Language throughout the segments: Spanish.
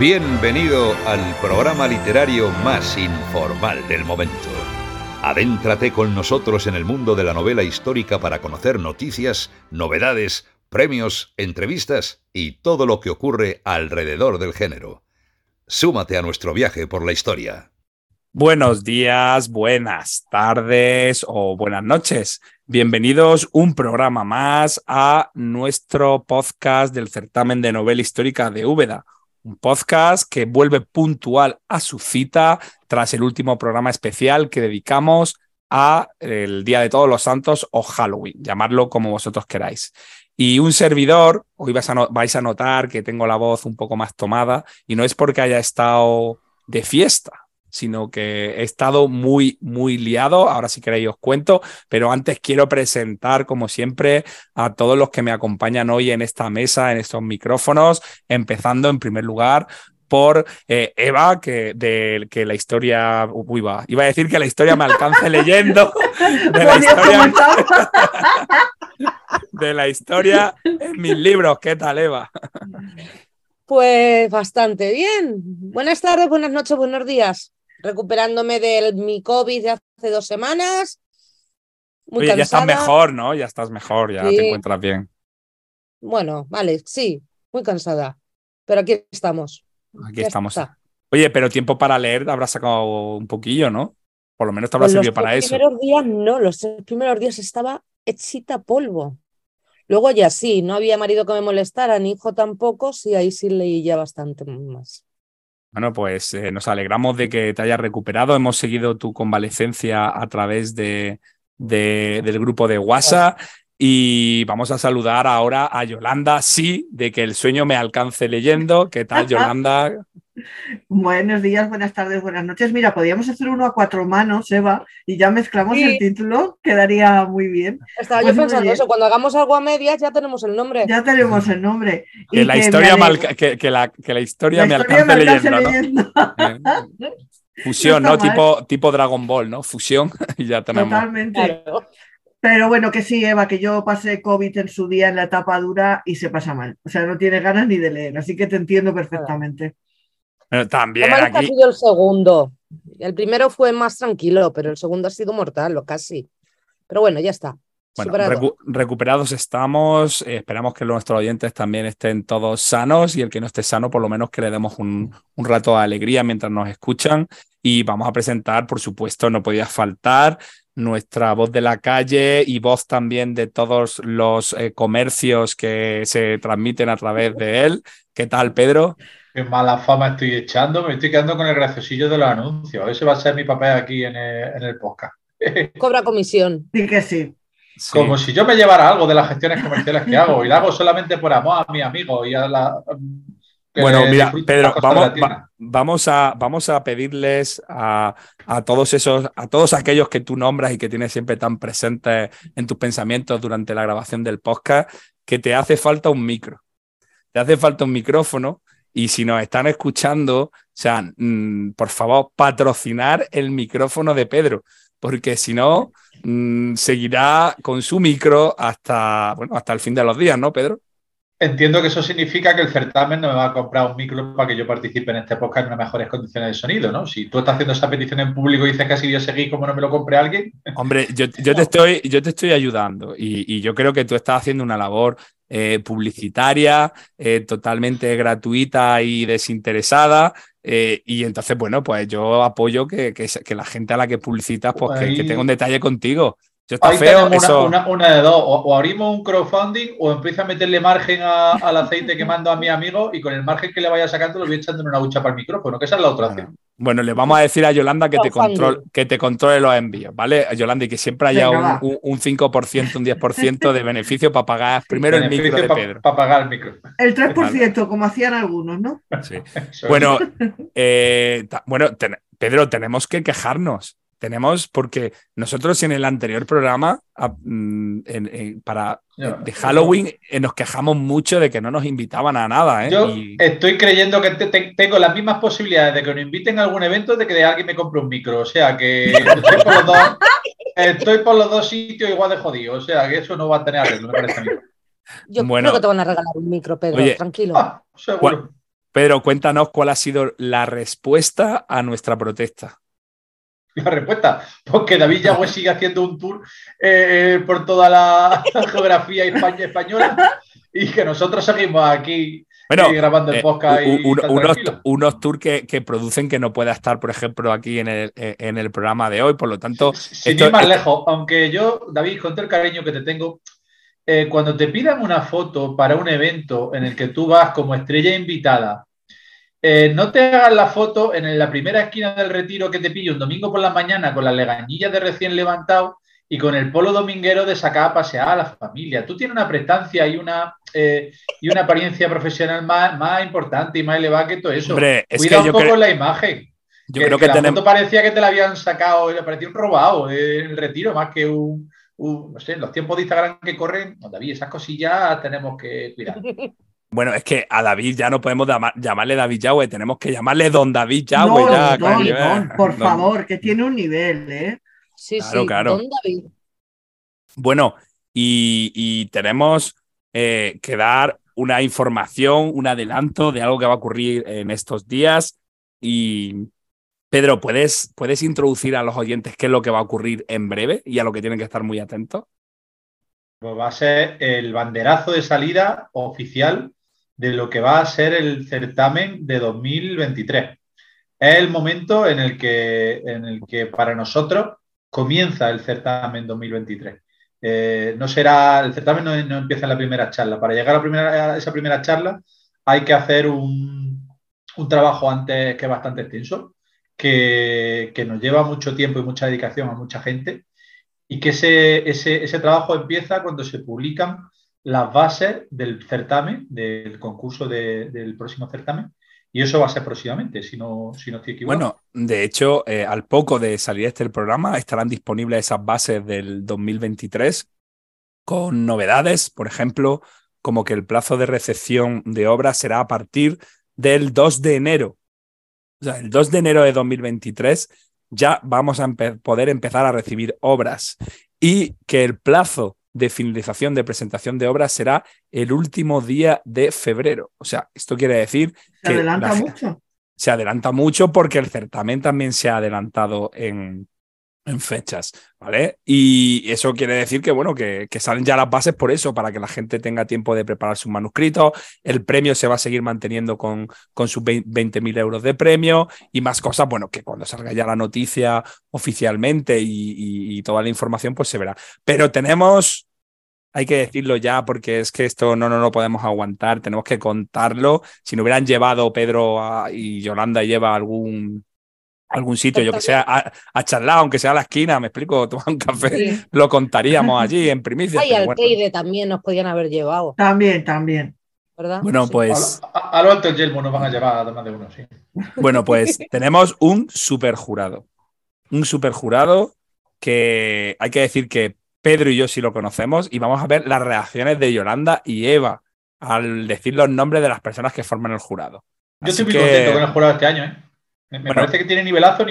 Bienvenido al programa literario más informal del momento. Adéntrate con nosotros en el mundo de la novela histórica para conocer noticias, novedades, premios, entrevistas y todo lo que ocurre alrededor del género. Súmate a nuestro viaje por la historia. Buenos días, buenas tardes o buenas noches. Bienvenidos un programa más a nuestro podcast del certamen de novela histórica de Úbeda. Un podcast que vuelve puntual a su cita tras el último programa especial que dedicamos a el Día de Todos los Santos o Halloween, llamadlo como vosotros queráis. Y un servidor, hoy vais a notar que tengo la voz un poco más tomada y no es porque haya estado de fiesta, sino que he estado muy, muy liado. Ahora si queréis os cuento, pero antes quiero presentar, como siempre, a todos los que me acompañan hoy en esta mesa, en estos micrófonos, empezando en primer lugar por Eva, que la historia... Uy, iba a decir que la historia me alcance leyendo. De la historia... de la historia en mis libros. ¿Qué tal, Eva? Pues bastante bien. Buenas tardes, buenas noches, buenos días. Recuperándome de mi COVID de hace 2 semanas. Muy Oye, cansada. Ya estás mejor, ¿no? Ya estás mejor, ya sí. Te encuentras bien. Bueno, vale, sí, muy cansada. Pero aquí estamos. Aquí ya estamos. Está. Oye, pero tiempo para leer habrás sacado un poquillo, ¿no? Por lo menos te habrá servido para eso. Los primeros días no, los 3 primeros días estaba hechita polvo. Luego ya sí, no había marido que me molestara, ni hijo tampoco, sí, ahí sí leí ya bastante más. Bueno, pues nos alegramos de que te hayas recuperado. Hemos seguido tu convalecencia a través del grupo de WhatsApp y vamos a saludar ahora a Yolanda, sí, de que el sueño me alcance leyendo. ¿Qué tal, Yolanda? Buenos días, buenas tardes, buenas noches. Mira, podríamos hacer uno a 4 manos, Eva, y ya mezclamos el título, quedaría muy bien. Estaba pues yo pensando eso, cuando hagamos algo a medias ya tenemos el nombre. Ya tenemos el nombre. Que la historia me alcance leyendo, ¿no? Fusión, ¿no? Tipo Dragon Ball, ¿no? Fusión, y ya tenemos. Totalmente. Claro. Pero bueno, que sí, Eva, que yo pasé COVID en su día en la etapa dura y se pasa mal. O sea, no tiene ganas ni de leer, así que te entiendo perfectamente. Pero también aquí... ha sido el segundo. El primero fue más tranquilo, pero el segundo ha sido mortal, o casi. Pero bueno, ya está. Bueno, recuperados estamos. Esperamos que nuestros oyentes también estén todos sanos y el que no esté sano, por lo menos que le demos un rato de alegría mientras nos escuchan. Y vamos a presentar, por supuesto, no podía faltar, nuestra voz de la calle y voz también de todos los comercios que se transmiten a través de él. ¿Qué tal, Pedro? Qué mala fama estoy echando, me estoy quedando con el graciosillo de los anuncios. Ese va a ser mi papel aquí en el podcast. Cobra comisión. Sí que sí. Como si yo me llevara algo de las gestiones comerciales que hago y la hago solamente por amor a mi amigo y a la... Bueno, mira, Pedro, vamos a pedirles a todos esos, a todos aquellos que tú nombras y que tienes siempre tan presentes en tus pensamientos durante la grabación del podcast, que te hace falta un micro. Te hace falta un micrófono. Y si nos están escuchando, o sea, por favor, patrocinar el micrófono de Pedro, porque si no, seguirá con su micro hasta el fin de los días, ¿no, Pedro? Entiendo que eso significa que el certamen no me va a comprar un micro para que yo participe en este podcast en las mejores condiciones de sonido, ¿no? Si tú estás haciendo esa petición en público y dices que así yo seguí, ¿cómo no me lo compré a alguien? Hombre, yo te estoy ayudando y yo creo que tú estás haciendo una labor publicitaria, totalmente gratuita y desinteresada. Y entonces, bueno, pues yo apoyo que la gente a la que publicitas, pues que tenga un detalle contigo. Yo está ahí feo, tenemos eso... una de dos, o abrimos un crowdfunding o empiezo a meterle margen al aceite que mando a mi amigo y con el margen que le vaya sacando lo voy echando en una hucha para el micrófono, que esa es la otra opción. Bueno, le vamos a decir a Yolanda que te controle los envíos, ¿vale? Yolanda, y que siempre haya un 5%, un 10% de beneficio para pagar primero el micro de Pedro. Para pagar el micro. El 3%, vale. Como hacían algunos, ¿no? Sí. Bueno, Pedro, tenemos que quejarnos. Porque nosotros en el anterior programa de Halloween nos quejamos mucho de que no nos invitaban a nada. Yo estoy creyendo que tengo las mismas posibilidades de que nos inviten a algún evento de que de alguien me compre un micro. O sea que estoy por los dos sitios igual de jodido. O sea que eso no va a tener arreglo, me parece a mí. Yo creo que te van a regalar un micro, Pedro, tranquilo. Ah, seguro. Pedro, cuéntanos cuál ha sido la respuesta a nuestra protesta. La respuesta, porque David Yagüe sigue haciendo un tour por toda la geografía española y que nosotros seguimos aquí grabando el podcast. Unos tours que producen que no pueda estar, por ejemplo, aquí en el programa de hoy, por lo tanto... Sin ir más lejos, aunque yo, David, con todo el cariño que te tengo, cuando te pidan una foto para un evento en el que tú vas como estrella invitada, no te hagas la foto en la primera esquina del Retiro que te pillo un domingo por la mañana con las legañillas de recién levantado y con el polo dominguero de sacar a pasear a la familia. Tú tienes una prestancia y una apariencia profesional más importante y más elevada que todo eso. Hombre, cuida un poco la imagen. Yo creo que la foto parecía que te la habían sacado, le parecía un robado en el Retiro, más que un no sé, los tiempos de Instagram que corren. No, David, esas cosillas tenemos que cuidar. Bueno, es que a David ya no podemos llamarle David Yagüe, tenemos que llamarle Don David Yagüe. No, ya, don, por favor, que tiene un nivel, ¿eh? Sí, claro, sí, claro. Don David. Bueno, y tenemos que dar una información, un adelanto de algo que va a ocurrir en estos días. Y Pedro, ¿puedes introducir a los oyentes qué es lo que va a ocurrir en breve y a lo que tienen que estar muy atentos? Pues va a ser el banderazo de salida oficial de lo que va a ser el certamen de 2023. Es el momento en el que para nosotros comienza el certamen 2023. El certamen no empieza en la primera charla. Para llegar a esa primera charla hay que hacer un trabajo antes que es bastante extenso, que nos lleva mucho tiempo y mucha dedicación a mucha gente, y que ese trabajo empieza cuando se publican las bases del certamen, del concurso del próximo certamen, y eso va a ser próximamente, si no estoy equivocado. Bueno, de hecho, al poco de salir este programa estarán disponibles esas bases del 2023 con novedades, por ejemplo, como que el plazo de recepción de obras será a partir del 2 de enero. O sea, el 2 de enero de 2023 ya vamos a poder empezar a recibir obras, y que el plazo de finalización de presentación de obras será el último día de febrero. O sea, esto quiere decir que... Se adelanta mucho porque el certamen también se ha adelantado en fechas, ¿vale? Y eso quiere decir que, bueno, que salen ya las bases por eso, para que la gente tenga tiempo de preparar sus manuscritos. El premio se va a seguir manteniendo con sus 20.000 euros de premio y más cosas, bueno, que cuando salga ya la noticia oficialmente y toda la información, pues se verá. Pero hay que decirlo ya, porque es que esto no lo podemos aguantar, tenemos que contarlo. Si no hubieran llevado y Yolanda lleva algún sitio, yo que sea, a charlar, aunque sea a la esquina, me explico, tomar un café, sí. Lo contaríamos allí en primicia. Y al Teide también nos podían haber llevado. También. ¿Verdad? Bueno, sí. Pues... A lo alto el yelmo nos van a llevar además de uno, sí. Bueno, pues tenemos un superjurado que hay que decir que Pedro y yo sí lo conocemos, y vamos a ver las reacciones de Yolanda y Eva al decir los nombres de las personas que forman el jurado. Yo estoy muy contento con el jurado este año, ¿eh? Me parece que tiene nivelazo.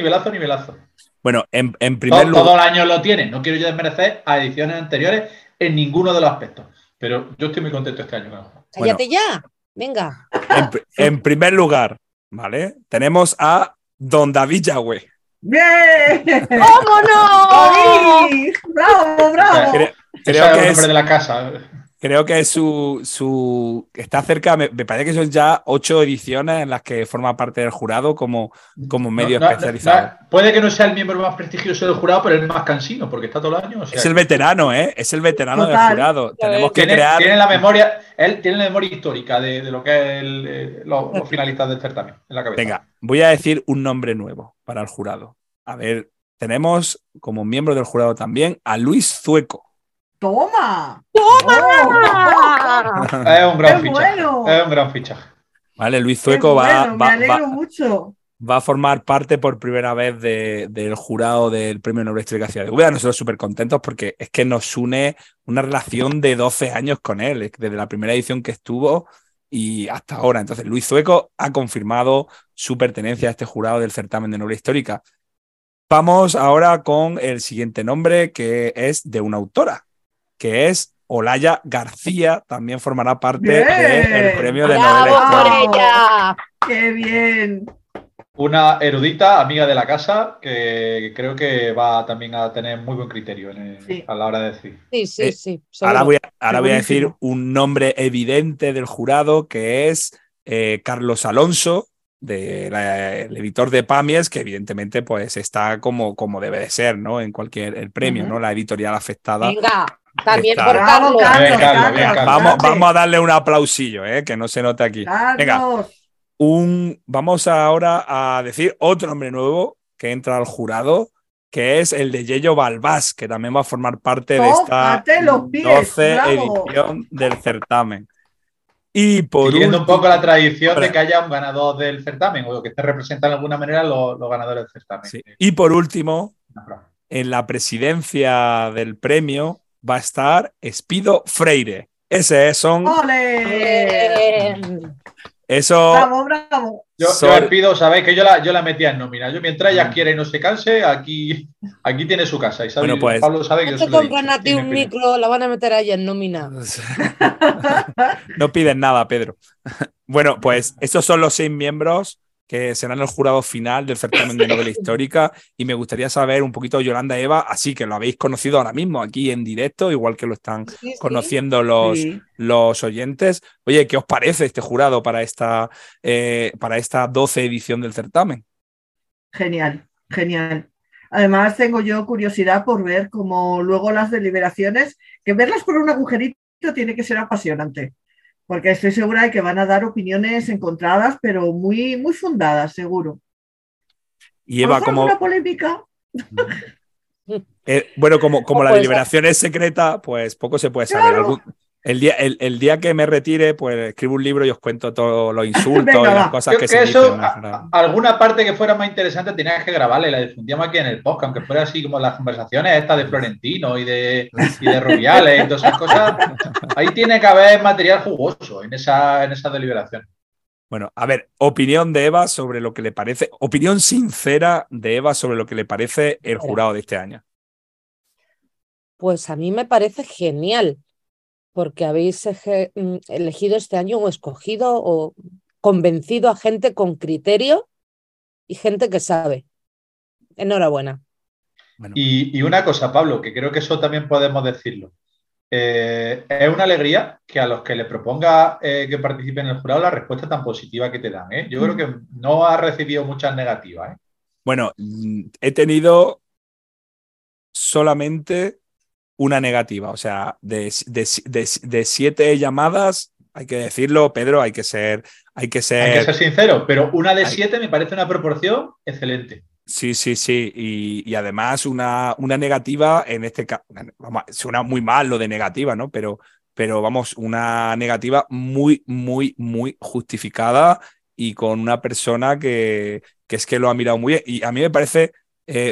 Bueno, en primer lugar... Todo el año lo tiene. No quiero yo desmerecer a ediciones anteriores en ninguno de los aspectos. Pero yo estoy muy contento este año. Bueno, ¡cállate ya! ¡Venga! En primer lugar, ¿vale? Tenemos a Don David Yagüe. ¡Bien! ¡Cómo no! ¡David! ¡Bravo! Creo que es el hombre de la casa. Creo que su está cerca, me parece que son ya 8 ediciones en las que forma parte del jurado como medio especializado. Puede que no sea el miembro más prestigioso del jurado, pero es el más cansino, porque está todo el año. O sea, es el veterano, ¿eh? Es el veterano del jurado. Tenemos que crear... Tiene la memoria histórica de lo que es los finalistas del certamen en la cabeza. Venga, voy a decir un nombre nuevo para el jurado. A ver, tenemos como miembro del jurado también a Luis Zueco. ¡Toma! Es un gran fichaje. Vale, Luis Zueco va a formar parte por primera vez del jurado del Premio Nobel Histórico de Ciudad de Úbeda. Nosotros súper contentos porque es que nos une una relación de 12 años con él, desde la primera edición que estuvo y hasta ahora. Entonces, Luis Zueco ha confirmado su pertenencia a este jurado del certamen de Nobel Histórica. Vamos ahora con el siguiente nombre, que es de una autora, que es Olaya García también formará parte del premio de novela histórica. ¡Qué bien! Una erudita, amiga de la casa, que creo que va también a tener muy buen criterio a la hora de decir. Sí. Ahora voy a decir un nombre evidente del jurado, que es Carlos Alonso, el editor de Pàmies, que evidentemente pues está como debe de ser, ¿no? En cualquier el premio, ¿no? La editorial afectada. Venga, también está. Por Carlos. Bien, Carlos. Vamos a darle un aplausillo, que no se note aquí. Carlos. Venga, vamos ahora a decir otro nombre nuevo que entra al jurado, que es el de Yello Balbás, que también va a formar parte de esta 12 edición del certamen. Y siguiendo un poco la tradición de que haya un ganador del certamen, o que esté representando de alguna manera los ganadores del certamen. Sí. Y por último, en la presidencia del premio va a estar Espido Freire. ¡Ole! Eso. Bravo. Yo Espido, sabéis que yo la metía en nómina. Yo mientras ella quiere y no se canse, aquí tiene su casa. Isabel, bueno, pues, Pablo sabe que yo se lo he dicho. A ti un micro, la van a meter allá en nómina. No piden nada, Pedro. Bueno, pues estos son los 6 miembros que serán el jurado final del certamen de novela histórica, y me gustaría saber un poquito, Yolanda, Eva, así que lo habéis conocido ahora mismo aquí en directo, igual que lo están conociendo los oyentes. Oye, ¿qué os parece este jurado para esta 12 edición del certamen? Genial. Además, tengo yo curiosidad por ver cómo luego las deliberaciones, que verlas por un agujerito tiene que ser apasionante. Porque estoy segura de que van a dar opiniones encontradas, pero muy, muy fundadas, seguro. Y Eva, como una polémica. Bueno, como la deliberación es secreta, pues poco se puede saber. Claro. El día que me retire, pues escribo un libro y os cuento todos los insultos. Venga, y las cosas que se eso, dicen. Alguna parte que fuera más interesante tenías que grabarla y la difundíamos aquí en el podcast, aunque fuera así como las conversaciones estas de Florentino y de Rubiales y todas esas cosas. Ahí tiene que haber material jugoso en esa deliberación. Bueno, a ver, opinión de Eva sobre lo que le parece, opinión sincera de Eva sobre lo que le parece el jurado de este año. Pues a mí me parece genial, porque habéis elegido este año o escogido o convencido a gente con criterio y gente que sabe. Enhorabuena. Bueno. Y una cosa, Pablo, que creo que eso también podemos decirlo. Es una alegría que a los que le proponga que participen en el jurado la respuesta tan positiva que te dan. Yo creo que no has recibido muchas negativas. Bueno, he tenido solamente una negativa, o sea, de 7 llamadas, hay que decirlo, Pedro, hay que ser sincero, pero una de 7 me parece una proporción excelente. Sí, y además una negativa, en este caso, suena muy mal lo de negativa, ¿no? Pero vamos, una negativa muy, muy, muy justificada y con una persona que es que lo ha mirado muy bien, y a mí me parece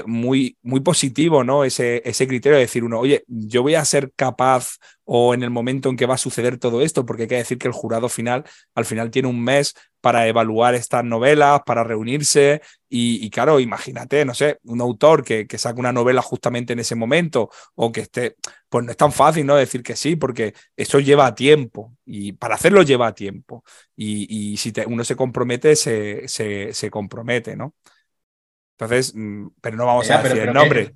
muy, muy positivo, ¿no? Ese criterio de decir uno, oye, yo voy a ser capaz, o en el momento en que va a suceder todo esto, porque hay que decir que el jurado final al final tiene un mes para evaluar estas novelas, para reunirse y claro, imagínate, no sé, un autor que saca una novela justamente en ese momento o que esté, pues no es tan fácil, ¿no? Decir que sí, porque eso lleva tiempo y para hacerlo lleva tiempo y si uno se compromete, se compromete, ¿no? Entonces, pero no vamos a decir el nombre.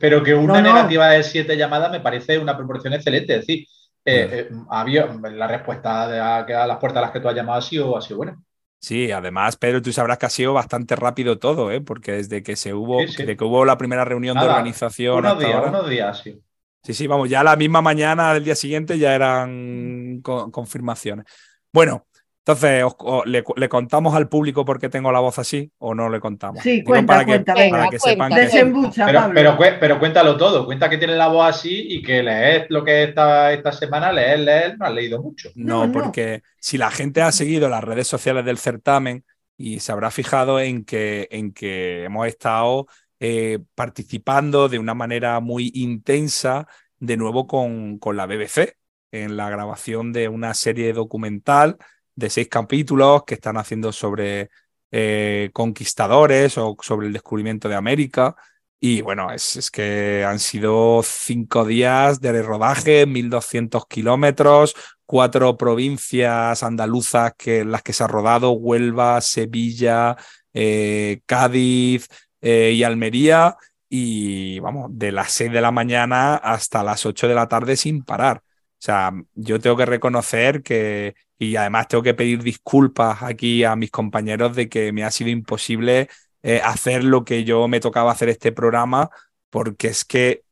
Pero que una negativa de 7 llamadas me parece una proporción excelente. Es decir, la respuesta a las puertas a las que tú has llamado ha sido buena. Sí, además, Pedro, tú sabrás que ha sido bastante rápido todo, porque desde que hubo la primera reunión de organización. Unos días, sí. Sí, vamos, ya la misma mañana del día siguiente ya eran confirmaciones. Bueno. Entonces, ¿le contamos al público por qué tengo la voz así o no le contamos? Sí, cuenta. Pero cuéntalo todo. Cuenta que tienes la voz así y que lees lo que esta semana lees, no has leído mucho. No, porque si la gente ha seguido las redes sociales del certamen y se habrá fijado en que hemos estado participando de una manera muy intensa de nuevo con la BBC en la grabación de una serie documental de 6 capítulos que están haciendo sobre conquistadores o sobre el descubrimiento de América Y bueno, es que han sido 5 días de rodaje, 1.200 kilómetros, 4 provincias andaluzas en las que se ha rodado: Huelva, Sevilla, Cádiz y Almería. Y vamos, de las 6 de la mañana hasta las 8 de la tarde sin parar. O sea, yo tengo que reconocer que, y además tengo que pedir disculpas aquí a mis compañeros, de que me ha sido imposible hacer lo que yo me tocaba hacer este programa, porque es que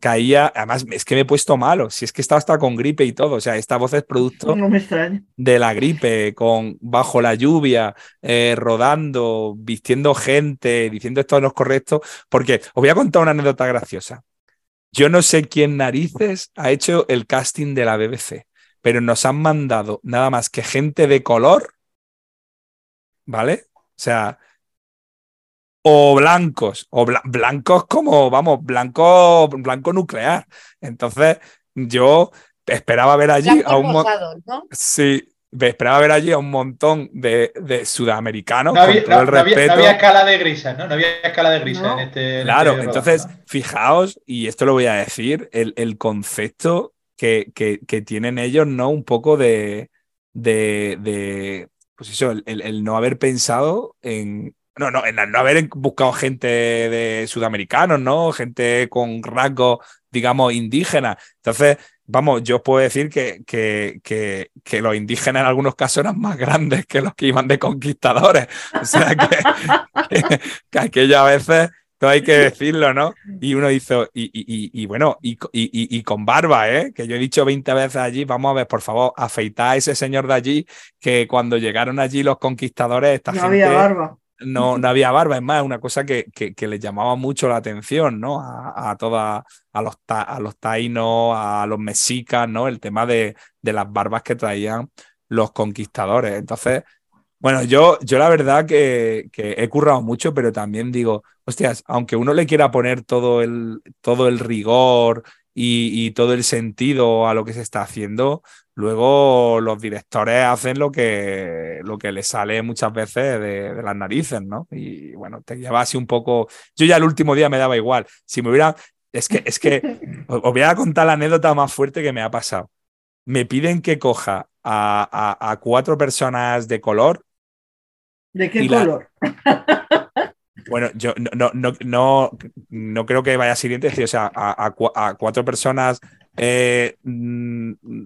caía, además es que me he puesto malo, si es que he estado hasta con gripe y todo. O sea, esta voz es producto de la gripe, bajo la lluvia, rodando, vistiendo gente, diciendo esto no es correcto, porque os voy a contar una anécdota graciosa. Yo no sé quién narices ha hecho el casting de la BBC, pero nos han mandado nada más que gente de color, ¿vale? O sea, o blancos, blancos como, vamos, blanco nuclear. Entonces, yo esperaba ver allí a un montón, ¿no? Sí, esperaba ver allí a un montón de sudamericanos, con todo el respeto. No había escala de grises, ¿no? No había escala de grises, ¿no? Claro, entonces, ¿no? Fijaos, y esto lo voy a decir, el concepto que tienen ellos, ¿no? Un poco de pues eso, el no haber pensado en... No, en no haber buscado gente de sudamericanos, ¿no? Gente con rasgos, digamos, indígenas. Entonces... Vamos, yo os puedo decir que los indígenas en algunos casos eran más grandes que los que iban de conquistadores. O sea, que aquellas veces todo hay que decirlo, ¿no? Y uno hizo, y bueno, y con barba, ¿eh? Que yo he dicho 20 veces allí, vamos a ver, por favor, afeitad a ese señor de allí, que cuando llegaron allí los conquistadores, esta gente... No había barba. No había barba, es más, una cosa que les llamaba mucho la atención, ¿no? A los taínos, a los mexicas, ¿no? El tema de las barbas que traían los conquistadores. Entonces, bueno, yo la verdad que he currado mucho, pero también digo, hostias, aunque uno le quiera poner todo el rigor y todo el sentido a lo que se está haciendo, luego los directores hacen lo que les sale muchas veces de las narices, ¿no? Y bueno, te lleva así un poco... Yo ya el último día me daba igual. Si me hubiera... Es que os voy a contar la anécdota más fuerte que me ha pasado. Me piden que coja a 4 personas de color. ¿De qué color? Bueno, yo no creo que vaya siguiente, o sea, a 4 personas,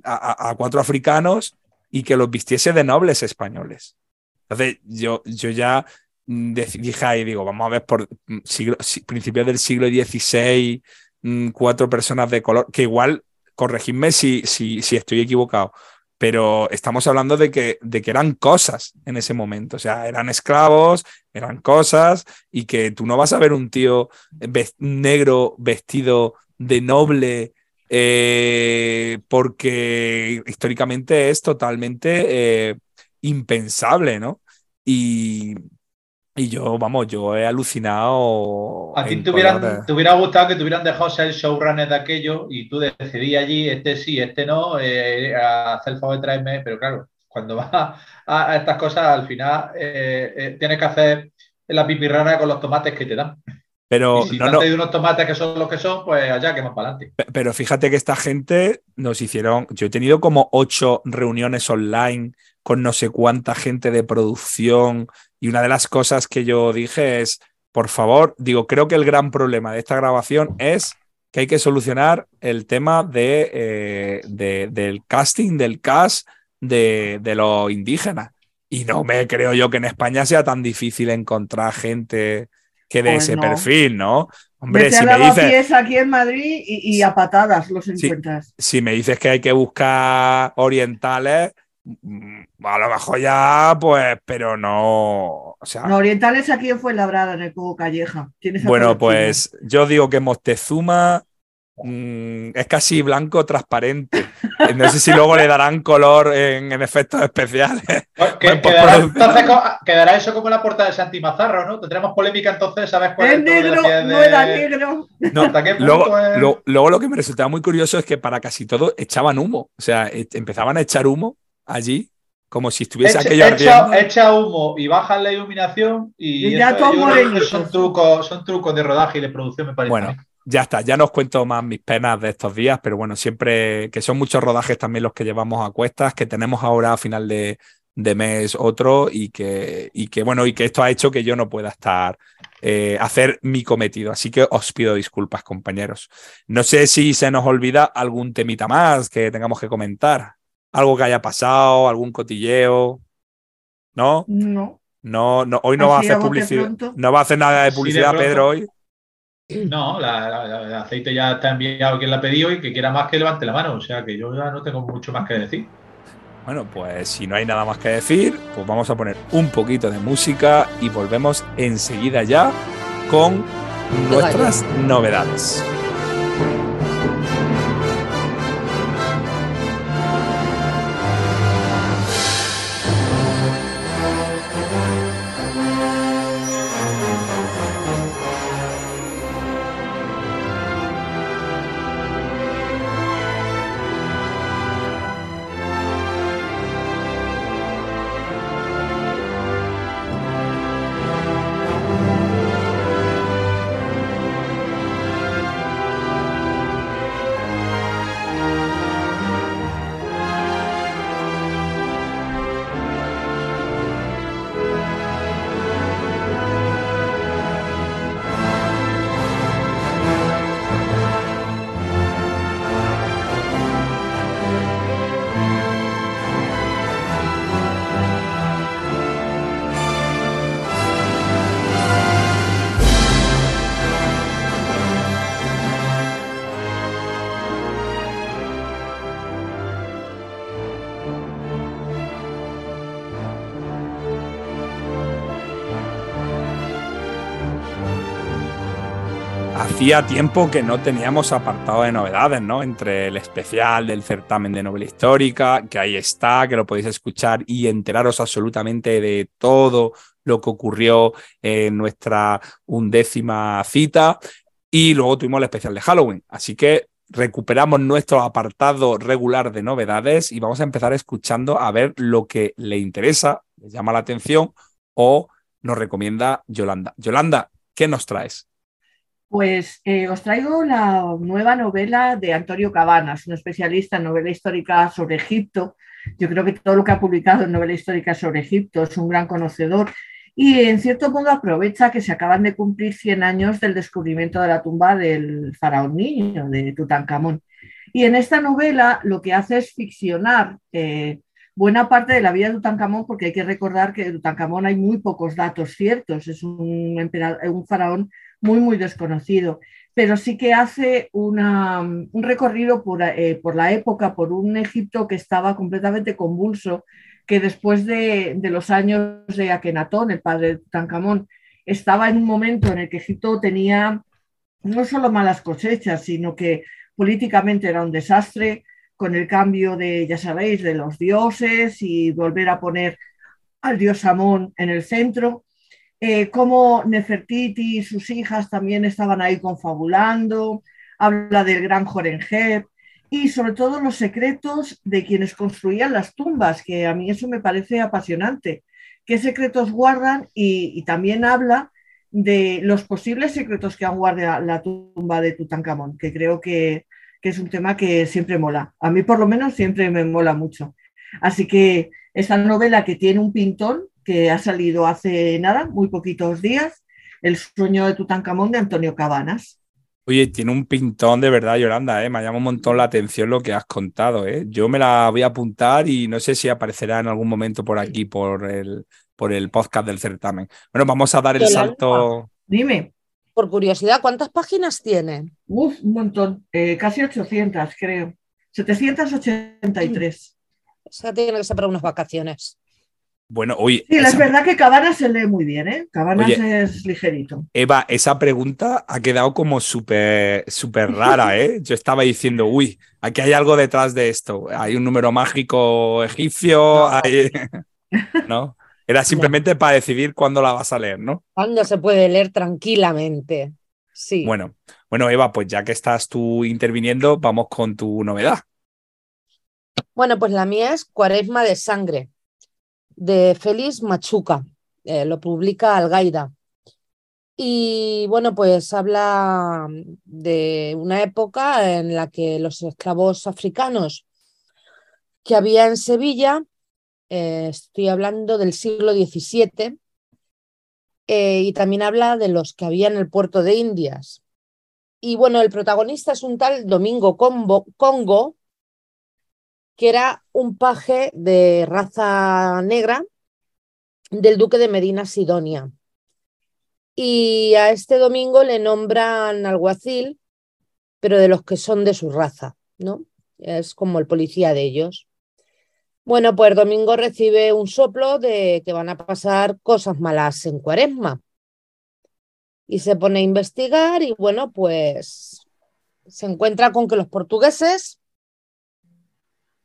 a 4 africanos, y que los vistiese de nobles españoles. Entonces, yo ya dije ahí, digo, vamos a ver, por principios del siglo XVI, 4 personas de color, que igual, corregidme si estoy equivocado, pero estamos hablando de que eran cosas en ese momento. O sea, eran esclavos, eran cosas, y que tú no vas a ver un tío negro vestido de noble, porque históricamente es totalmente impensable, ¿no? Y yo, vamos, yo he alucinado. A ti te hubiera gustado que te hubieran dejado ser el showrunner de aquello y tú decidí allí, este sí, este no, hacer el favor de traerme, pero claro, cuando vas a estas cosas, al final tienes que hacer la pipirrana con los tomates que te dan. Pero y si no, te han traído unos tomates que son los que son, pues allá que más para adelante. Pero fíjate que esta gente nos hicieron... Yo he tenido como 8 reuniones online con no sé cuánta gente de producción, y una de las cosas que yo dije es, por favor, digo, creo que el gran problema de esta grabación es que hay que solucionar el tema del casting, del cast de los indígenas. Y no me creo yo que en España sea tan difícil encontrar gente... que de pues ese no. Perfil, ¿no? Hombre, vete si a me dices... pies aquí en Madrid y a patadas los encuentras. Si me dices que hay que buscar orientales, a lo mejor ya, pues, pero no... O sea, no, orientales aquí en Fuenlabrada, en el Cubo Calleja. Bueno, pues chino. Yo digo que Moctezuma es casi blanco transparente. No sé si luego le darán color en efectos especiales. Pues quedará eso como la portada de Santi Mazarro, ¿no? Tendremos polémica entonces, ¿sabes cuál es? Negro, no era negro. No, luego lo que me resultaba muy curioso es que para casi todo echaban humo. O sea, empezaban a echar humo allí Como si estuviese aquello ardiendo. Echa humo y baja la iluminación y ya todo moreno. Son trucos de rodaje y de producción, me parece. Bueno, ya está, ya no os cuento más mis penas de estos días, pero bueno, siempre que son muchos rodajes también los que llevamos a cuestas, que tenemos ahora a final de mes otro y que esto ha hecho que yo no pueda estar hacer mi cometido, así que os pido disculpas, compañeros. No sé si se nos olvida algún temita más que tengamos que comentar, algo que haya pasado, algún cotilleo. No, hoy no va a hacer publicidad, no va a hacer nada de publicidad, sí, de Pedro hoy. No, el aceite ya está enviado quien la ha pedido y que quiera más que levante la mano, o sea que yo ya no tengo mucho más que decir. Bueno, pues si no hay nada más que decir, pues vamos a poner un poquito de música y volvemos enseguida ya con nuestras novedades. Hacía tiempo que no teníamos apartado de novedades, ¿no? Entre el especial del certamen de novela histórica, que ahí está, que lo podéis escuchar y enteraros absolutamente de todo lo que ocurrió en nuestra 1ª cita. Y luego tuvimos el especial de Halloween. Así que recuperamos nuestro apartado regular de novedades y vamos a empezar escuchando a ver lo que le interesa, le llama la atención o nos recomienda Yolanda. Yolanda, ¿qué nos traes? Pues os traigo la nueva novela de Antonio Cabanas, un especialista en novela histórica sobre Egipto. Yo creo que todo lo que ha publicado en novela histórica sobre Egipto es un gran conocedor y en cierto modo aprovecha que se acaban de cumplir 100 años del descubrimiento de la tumba del faraón niño, de Tutankamón. Y en esta novela lo que hace es ficcionar buena parte de la vida de Tutankamón, porque hay que recordar que de Tutankamón hay muy pocos datos ciertos, es un faraón muy, muy desconocido, pero sí que hace un recorrido por la época, por un Egipto que estaba completamente convulso, que después de los años de Akenatón, el padre de Tutankamón, estaba en un momento en el que Egipto tenía no solo malas cosechas, sino que políticamente era un desastre, con el cambio de, ya sabéis, de los dioses y volver a poner al dios Amón en el centro. Cómo Nefertiti y sus hijas también estaban ahí confabulando, habla del gran Jorenjeb y sobre todo los secretos de quienes construían las tumbas, que a mí eso me parece apasionante, qué secretos guardan y también habla de los posibles secretos que han guardado la tumba de Tutankamón, que creo que es un tema que siempre mola, a mí por lo menos siempre me mola mucho. Así que esta novela que tiene un pintón, que ha salido hace nada, muy poquitos días, El sueño de Tutankamón de Antonio Cabanas. Oye, tiene un pintón de verdad, Yolanda, me llama un montón la atención lo que has contado, Yo me la voy a apuntar y no sé si aparecerá en algún momento por aquí, por el podcast del certamen. Bueno, vamos a dar el salto. Dime. Por curiosidad, ¿cuántas páginas tiene? Uf, un montón, casi 800 creo, 783. O sea, tiene que ser para unas vacaciones. Bueno, oye, sí, es verdad que Cabanas se lee muy bien, Cabanas, oye, es ligerito. Eva, esa pregunta ha quedado como súper rara, Yo estaba diciendo, uy, aquí hay algo detrás de esto. Hay un número mágico egipcio, ¿no? Era simplemente para decidir cuándo la vas a leer, ¿no? Cuándo se puede leer tranquilamente, sí. Bueno, Eva, pues ya que estás tú interviniendo, vamos con tu novedad. Bueno, pues la mía es Cuaresma de Sangre, de Félix Machuca, lo publica Algaida. Y bueno, pues habla de una época en la que los esclavos africanos que había en Sevilla, estoy hablando del siglo XVII, y también habla de los que había en el puerto de Indias. Y bueno, el protagonista es un tal Domingo Congo, que era un paje de raza negra del duque de Medina Sidonia. Y a este Domingo le nombran alguacil, pero de los que son de su raza, ¿no? Es como el policía de ellos. Bueno, pues Domingo recibe un soplo de que van a pasar cosas malas en Cuaresma. Y se pone a investigar y bueno, pues se encuentra con que los portugueses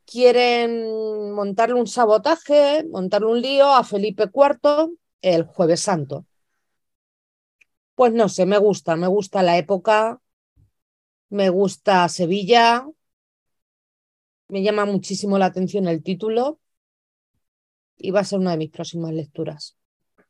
quieren montarle un sabotaje, montarle un lío a Felipe IV el Jueves Santo. Pues no sé, me gusta la época, me gusta Sevilla, me llama muchísimo la atención el título y va a ser una de mis próximas lecturas.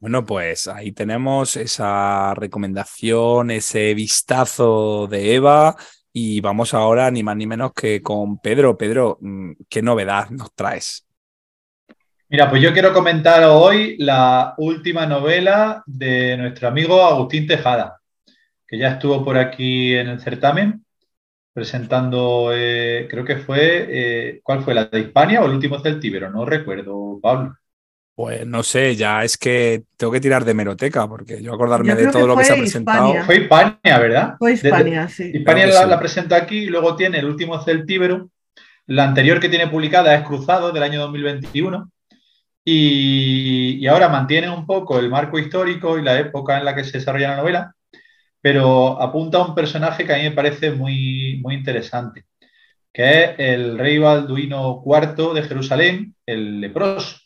Bueno, pues ahí tenemos esa recomendación, ese vistazo de Eva y vamos ahora ni más ni menos que con Pedro. Pedro, ¿qué novedad nos traes? Mira, pues yo quiero comentar hoy la última novela de nuestro amigo Agustín Tejada, que ya estuvo por aquí en el certamen presentando, creo que fue, ¿cuál fue? ¿La de Hispania o el último celtíbero? No recuerdo, Pablo. Pues no sé, ya es que tengo que tirar de hemeroteca, porque yo acordarme de todo lo que se ha presentado. Fue Hispania, ¿verdad? Fue Hispania, sí. Hispania la presento aquí y luego tiene el último celtíbero. La anterior que tiene publicada es Cruzado, del año 2021. Y ahora mantiene un poco el marco histórico y la época en la que se desarrolla la novela, pero apunta a un personaje que a mí me parece muy, muy interesante, que es el rey Balduino IV de Jerusalén, el leproso.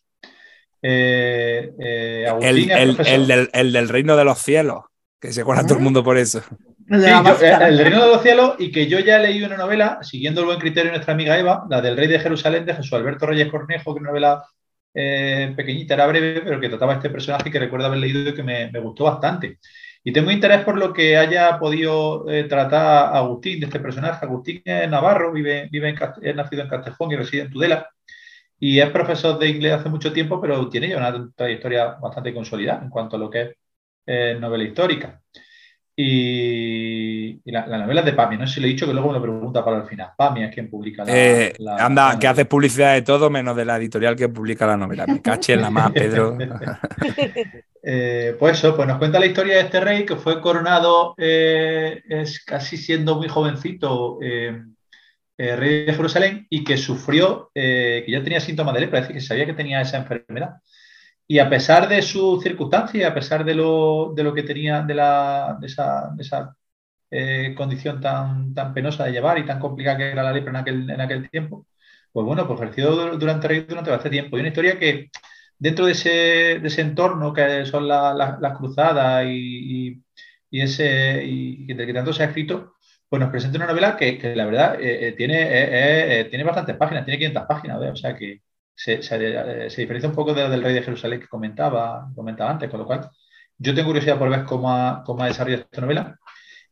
Agustín, el del reino de los cielos, que se acuerda todo el mundo por eso. Sí, el reino de los cielos, y que yo ya he leído una novela, siguiendo el buen criterio de nuestra amiga Eva, la del rey de Jerusalén, de Jesús Alberto Reyes Cornejo, que es una novela pequeñita, era breve, pero que trataba este personaje que recuerdo haber leído y que me gustó bastante. Y tengo interés por lo que haya podido tratar Agustín de este personaje. Agustín es navarro, es nacido en Castejón y reside en Tudela, y es profesor de inglés hace mucho tiempo, pero tiene ya una trayectoria bastante consolidada en cuanto a lo que es novela histórica. Y la novela es de Pàmies, no sé si le he dicho, que luego me lo pregunta para el final. Pàmies es quien publica la anda, la que haces publicidad de todo menos de la editorial que publica la novela. Me caché en la más, Pedro. Pues eso, pues nos cuenta la historia de este rey que fue coronado es casi siendo muy jovencito, rey de Jerusalén, y que sufrió, que ya tenía síntomas de lepra, es decir, que sabía que tenía esa enfermedad. Y a pesar de sus circunstancias, a pesar de lo que tenía, de esa condición tan penosa de llevar y tan complicada que era la lepra en aquel tiempo, pues bueno, pues ejerció durante bastante tiempo. Y una historia que dentro de ese entorno que son las cruzadas y de que tanto se ha escrito, pues nos presenta una novela que la verdad tiene bastantes páginas, tiene 500 páginas, ¿verdad? O sea que se diferencia un poco de la del rey de Jerusalén que comentaba antes, con lo cual yo tengo curiosidad por ver cómo ha desarrollado esta novela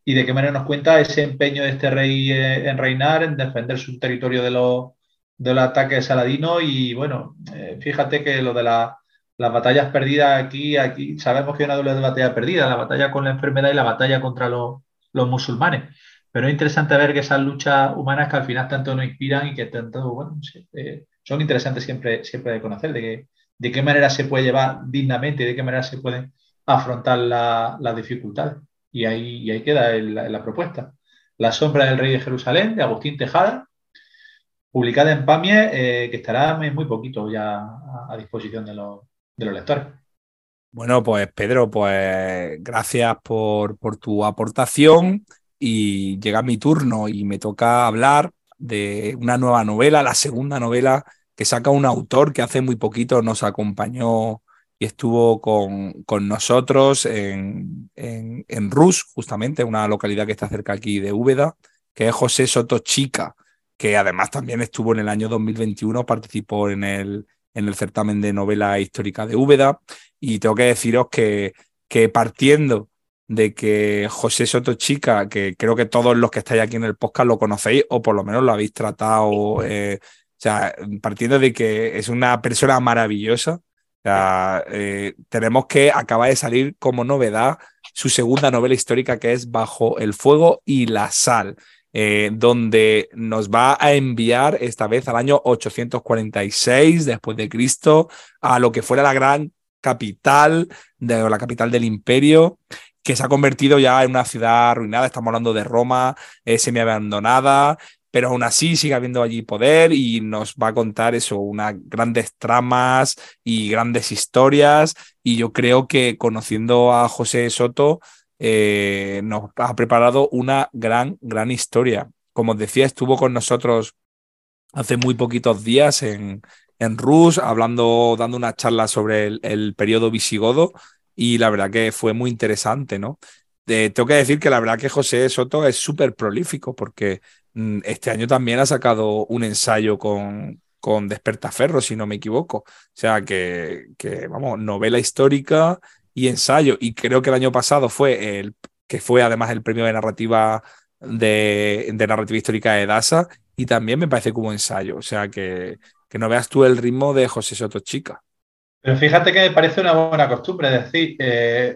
y de qué manera nos cuenta ese empeño de este rey en reinar, en defender su territorio de los ataques saladinos. Y bueno, fíjate que lo de las batallas perdidas aquí sabemos que hay una doble de batallas perdidas, la batalla con la enfermedad y la batalla contra los musulmanes. Pero es interesante ver que esas luchas humanas que al final tanto nos inspiran y que tanto, bueno, son interesantes siempre de conocer, de qué manera se puede llevar dignamente y de qué manera se pueden afrontar las dificultades. Y ahí queda la propuesta. La sombra del rey de Jerusalén, de Agustín Tejada, publicada en Pàmies, que estará muy poquito ya a disposición de los lectores. Bueno, pues Pedro, pues gracias por tu aportación. Y llega mi turno y me toca hablar de una nueva novela, la segunda novela que saca un autor que hace muy poquito nos acompañó y estuvo con nosotros en Rus, justamente, una localidad que está cerca aquí de Úbeda, que es José Soto Chica, que además también estuvo en el año 2021, participó en el en el certamen de novela histórica de Úbeda, y tengo que deciros que partiendo de que José Soto Chica, que creo que todos los que estáis aquí en el podcast lo conocéis o por lo menos lo habéis tratado, o sea, partiendo de que es una persona maravillosa, o sea, tenemos que acaba de salir como novedad su segunda novela histórica, que es Bajo el fuego y la sal, donde nos va a enviar esta vez al año 846 después de Cristo, a lo que fuera la gran capital o la capital del imperio, que se ha convertido ya en una ciudad arruinada. Estamos hablando de Roma, semiabandonada, pero aún así sigue habiendo allí poder, y nos va a contar eso, unas grandes tramas y grandes historias. Y yo creo que conociendo a José Soto, nos ha preparado una gran, gran historia. Como os decía, estuvo con nosotros hace muy poquitos días en Rus, hablando, dando una charla sobre el periodo visigodo, y la verdad que fue muy interesante, ¿no? Tengo que decir que la verdad que José Soto es súper prolífico, porque este año también ha sacado un ensayo con Despertaferro, si no me equivoco. O sea, que vamos, novela histórica y ensayo. Y creo que el año pasado fue el que fue además el premio de narrativa de narrativa histórica de Edasa, y también me parece como ensayo. O sea, que no veas tú el ritmo de José Soto Chica. Pero fíjate que me parece una buena costumbre, es decir,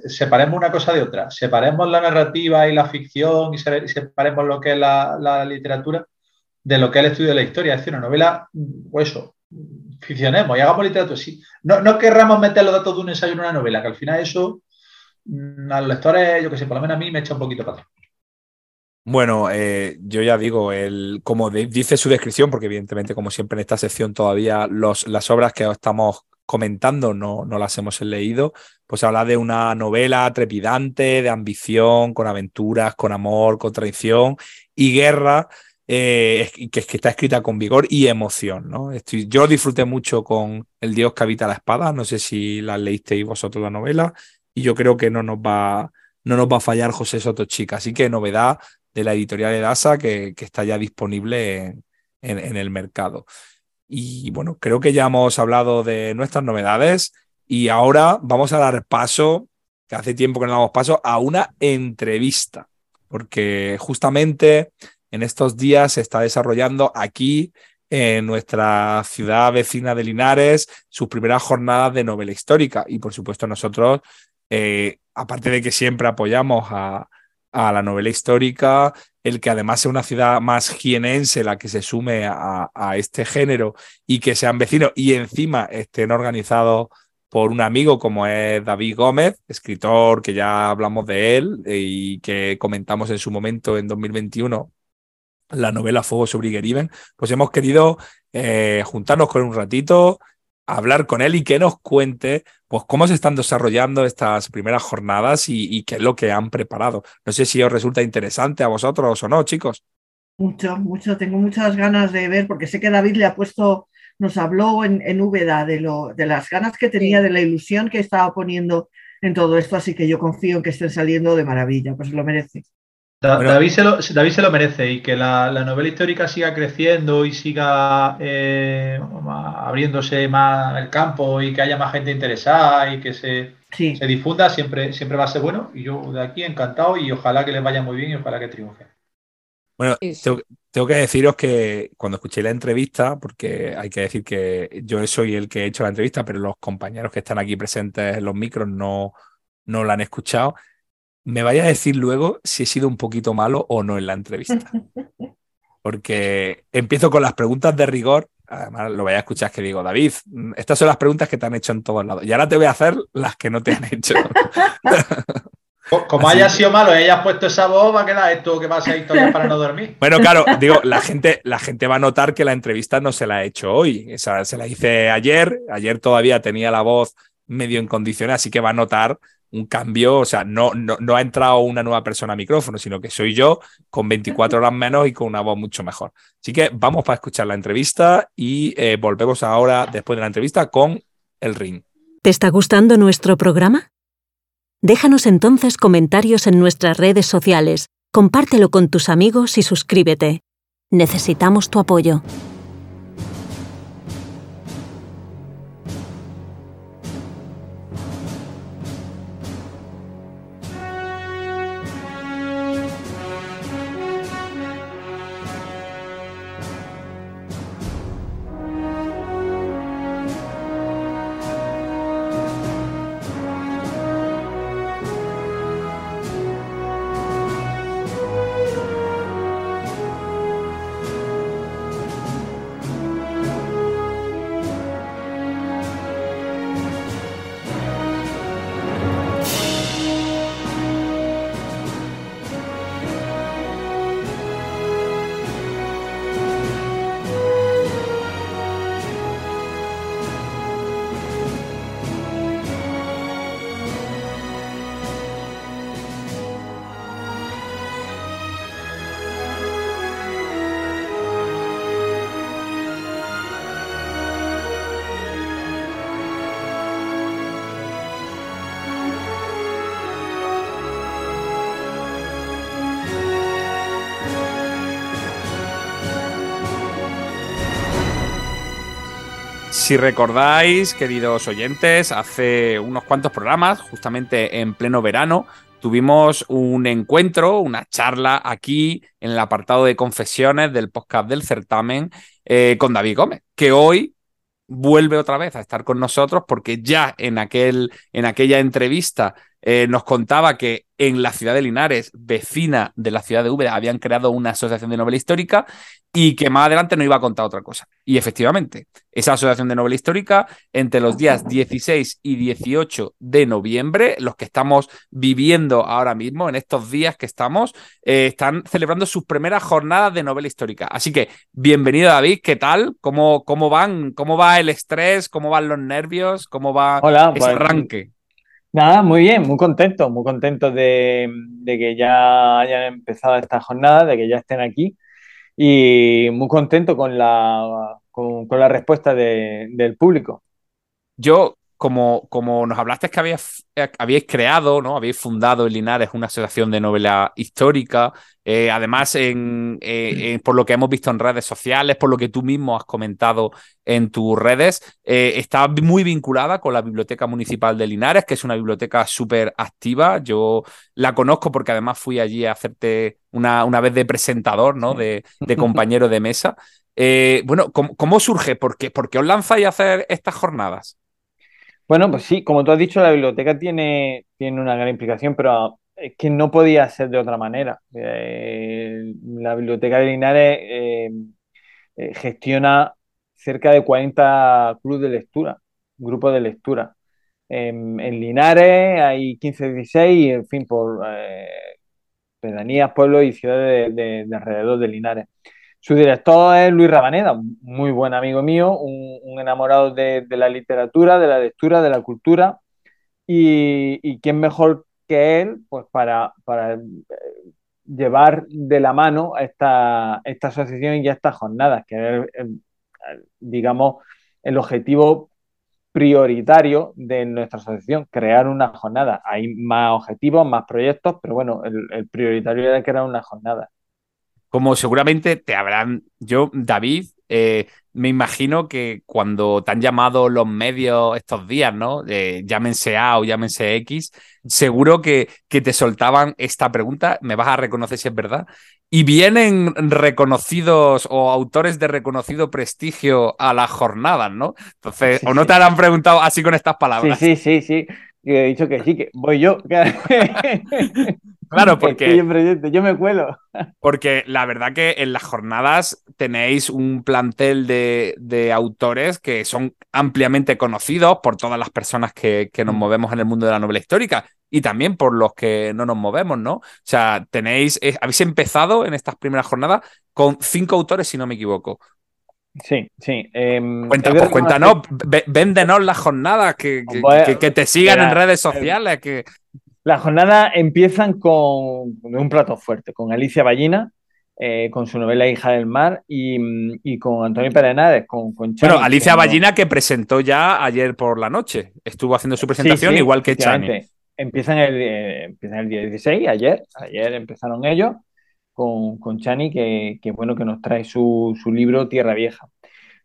separemos una cosa de otra, separemos la narrativa y la ficción, y separemos lo que es la literatura de lo que es el estudio de la historia. Es decir, una novela, pues eso, ficcionemos y hagamos literatura. Sí. No querramos meter los datos de un ensayo en una novela, que al final eso a los lectores, yo que sé, por lo menos a mí me echa un poquito para atrás. Bueno, yo ya digo, como dice su descripción, porque evidentemente, como siempre en esta sección, todavía las obras que estamos comentando no las hemos leído, pues habla de una novela trepidante, de ambición, con aventuras, con amor, con traición y guerra, que está escrita con vigor y emoción, ¿no? Yo disfruté mucho con El dios que habita la espada, no sé si la leísteis vosotros la novela, y yo creo que no nos va a fallar José Soto Chica, así que novedad de la editorial Edasa, que está ya disponible en el mercado. Y bueno, creo que ya hemos hablado de nuestras novedades, y ahora vamos a dar paso, que hace tiempo que no damos paso, a una entrevista, porque justamente en estos días se está desarrollando aquí en nuestra ciudad vecina de Linares sus primeras jornadas de novela histórica, y por supuesto nosotros, aparte de que siempre apoyamos a la novela histórica, el que además sea una ciudad más jienense la que se sume a este género y que sean vecinos y encima estén organizados por un amigo como es David Gómez, escritor que ya hablamos de él y que comentamos en su momento en 2021 la novela Fuego sobre Igueriben, pues hemos querido juntarnos con un ratito, hablar con él y que nos cuente pues cómo se están desarrollando estas primeras jornadas y qué es lo que han preparado. No sé si os resulta interesante a vosotros o no, chicos. Mucho. Tengo muchas ganas de ver, porque sé que David le ha puesto, nos habló en Úbeda de las ganas que tenía, de la ilusión que estaba poniendo en todo esto, así que yo confío en que estén saliendo de maravilla, pues lo merece. Bueno, David se lo merece, y que la novela histórica siga creciendo y siga abriéndose más el campo y que haya más gente interesada y que se difunda, siempre va a ser bueno, y yo de aquí encantado, y ojalá que les vaya muy bien y ojalá que triunfen. Bueno, tengo que deciros que cuando escuché la entrevista, porque hay que decir que yo soy el que he hecho la entrevista, pero los compañeros que están aquí presentes en los micros no la han escuchado, me vaya a decir luego si he sido un poquito malo o no en la entrevista. Porque empiezo con las preguntas de rigor. Además, lo vaya a escuchar que digo, David, estas son las preguntas que te han hecho en todos lados. Y ahora te voy a hacer las que no te han hecho. Como hayas sido malo y hayas puesto esa voz, va a quedar esto que va a ser historia para no dormir. Bueno, claro, digo, la gente va a notar que la entrevista no se la he hecho hoy. O sea, se la hice ayer. Ayer todavía tenía la voz medio en condiciones, así que va a notar un cambio, o sea, no ha entrado una nueva persona a micrófono, sino que soy yo con 24 horas menos y con una voz mucho mejor. Así que vamos para escuchar la entrevista y volvemos ahora, después de la entrevista, con el ring. ¿Te está gustando nuestro programa? Déjanos entonces comentarios en nuestras redes sociales, compártelo con tus amigos y suscríbete. Necesitamos tu apoyo. Si recordáis, queridos oyentes, hace unos cuantos programas, justamente en pleno verano, tuvimos un encuentro, una charla aquí en el apartado de confesiones del podcast del certamen con David Gómez, que hoy vuelve otra vez a estar con nosotros porque ya en aquella entrevista nos contaba que en la ciudad de Linares, vecina de la ciudad de Úbeda, habían creado una asociación de novela histórica y que más adelante nos iba a contar otra cosa. Y efectivamente, esa asociación de novela histórica, entre los días 16 y 18 de noviembre, los que estamos viviendo ahora mismo, en estos días que estamos, están celebrando sus primeras jornadas de novela histórica. Así que, bienvenido David, ¿qué tal? ¿Cómo van? ¿Cómo va el estrés? ¿Cómo van los nervios? ¿Cómo va ese arranque? Nada, muy bien, muy contento de que ya hayan empezado esta jornada, de que ya estén aquí y muy contento con la respuesta del público. Yo, como nos hablaste que habíais creado, ¿no? Habéis fundado en Linares una asociación de novela histórica, además por lo que hemos visto en redes sociales, por lo que tú mismo has comentado en tus redes, está muy vinculada con la Biblioteca Municipal de Linares, que es una biblioteca súper activa. Yo la conozco porque además fui allí a hacerte una vez de presentador, ¿no? de compañero de mesa. Bueno, ¿cómo surge? ¿Por qué os lanzáis a hacer estas jornadas? Bueno, pues sí, como tú has dicho, la biblioteca tiene una gran implicación, pero es que no podía ser de otra manera. La biblioteca de Linares gestiona cerca de 40 grupos de lectura. En Linares hay 15, 16 y, en fin, por pedanías, pueblos y ciudades de alrededor de Linares. Su director es Luis Rabaneda, un muy buen amigo mío, un enamorado de la literatura, de la lectura, de la cultura. Y quién mejor que él, pues para llevar de la mano esta asociación y estas jornadas, que es, digamos, el objetivo prioritario de nuestra asociación, crear una jornada. Hay más objetivos, más proyectos, pero bueno, el prioritario era crear una jornada. Como seguramente te habrán... Yo, David, me imagino que cuando te han llamado los medios estos días, ¿no? Llámense A o llámense X, seguro que te soltaban esta pregunta, me vas a reconocer si es verdad, y vienen reconocidos o autores de reconocido prestigio a las jornadas, ¿no? Entonces, sí, o no te harán preguntado así con estas palabras. Sí. He dicho que sí, que voy yo. Claro, porque yo me cuelo. Porque la verdad que en las jornadas tenéis un plantel de autores que son ampliamente conocidos por todas las personas que nos movemos en el mundo de la novela histórica y también por los que no nos movemos, ¿no? O sea, habéis empezado en estas primeras jornadas con 5 autores, si no me equivoco. Sí. Cuéntanos, véndenos las jornadas, que te sigan en redes sociales, que... Las jornadas empiezan con un plato fuerte, con Alicia Ballina, con su novela Hija del Mar, y con Antonio Cabanas, con Chani. Bueno, Alicia Ballina, que presentó ya ayer por la noche, estuvo haciendo su presentación, sí, igual que Chani. Empiezan el día 16, ayer empezaron ellos, con Chani, que bueno, que nos trae su libro Tierra Vieja.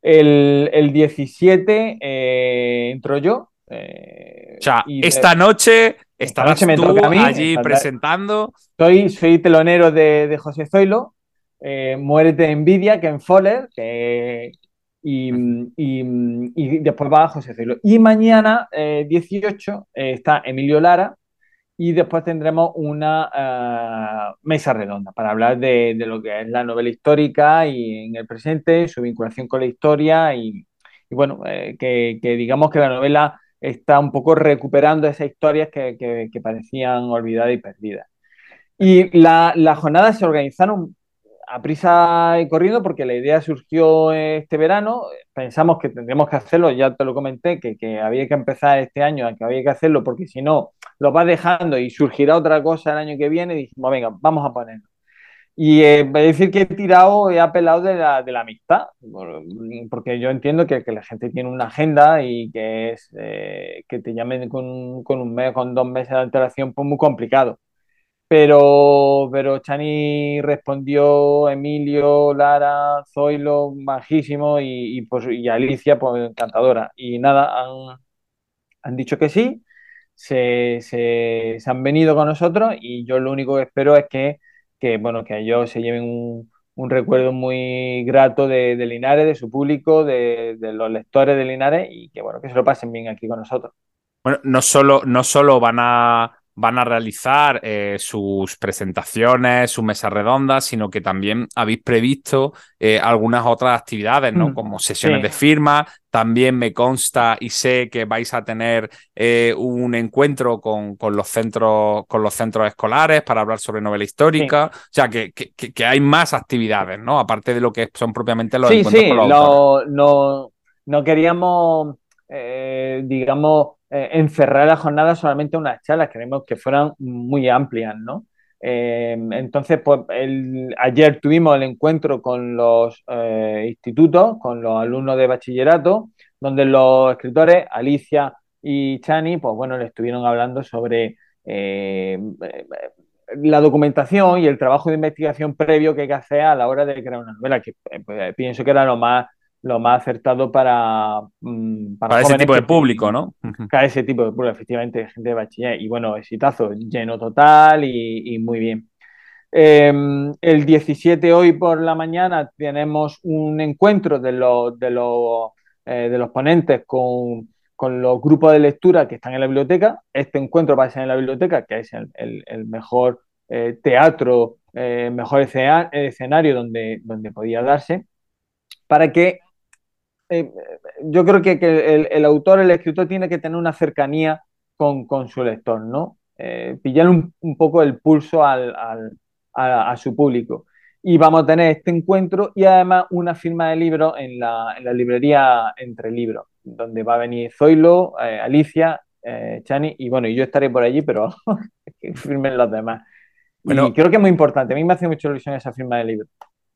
El 17 entro yo. O sea, esta noche me toca a mí, allí presentando. Soy telonero de José Zoilo, Muérete de envidia, Ken Follett, y después va José Zoilo. Y mañana, 18, está Emilio Lara, y después tendremos una mesa redonda para hablar de lo que es la novela histórica y en el presente, su vinculación con la historia, y bueno, que digamos que la novela está un poco recuperando esas historias que parecían olvidadas y perdidas. Y las jornadas se organizaron a prisa y corriendo porque la idea surgió este verano. Pensamos que tendríamos que hacerlo, ya te lo comenté, que había que empezar este año, que había que hacerlo porque si no lo vas dejando y surgirá otra cosa el año que viene. Y dijimos, venga, vamos a ponerlo. Y decir que he apelado de la amistad, porque yo entiendo que la gente tiene una agenda y que es que te llamen con un mes, con 2 meses de antelación, pues muy complicado. Pero Chani respondió, Emilio, Lara, Zoilo, majísimo, y Alicia, pues encantadora. Y nada, han dicho que sí, se han venido con nosotros, y yo lo único que espero es que ellos se lleven un recuerdo muy grato de Linares, de su público, de los lectores de Linares, y que se lo pasen bien aquí con nosotros. Bueno, no solo van a realizar sus presentaciones, sus mesas redondas, sino que también habéis previsto algunas otras actividades, ¿no? Como sesiones de firma. También me consta y sé que vais a tener un encuentro con los centros escolares para hablar sobre novela histórica. Sí. O sea, que hay más actividades, ¿no? Aparte de lo que son propiamente los encuentros con los autores. No queríamos, encerrar la jornada solamente unas charlas, queremos que fueran muy amplias, ¿no? Entonces, pues ayer tuvimos el encuentro con los institutos, con los alumnos de bachillerato, donde los escritores, Alicia y Chani, le estuvieron hablando sobre la documentación y el trabajo de investigación previo que hay que hacer a la hora de crear una novela, que pienso que era lo más acertado para ese tipo de público, ¿no? Para ese tipo de público, efectivamente, gente de bachiller. Y exitazo, lleno total y muy bien. El 17, hoy por la mañana, tenemos un encuentro de los ponentes con los grupos de lectura que están en la biblioteca. Este encuentro va a ser en la biblioteca, que es el mejor teatro, mejor escenario donde podía darse, para que... yo creo que el autor, el escritor, tiene que tener una cercanía con su lector, ¿no? Pillar un poco el pulso a su público. Y vamos a tener este encuentro y además una firma de libros en la librería Entre Libros, donde va a venir Zoilo, Alicia, Chani, y yo estaré por allí, pero que firmen los demás. Bueno, y creo que es muy importante. A mí me hace mucha ilusión esa firma de libros.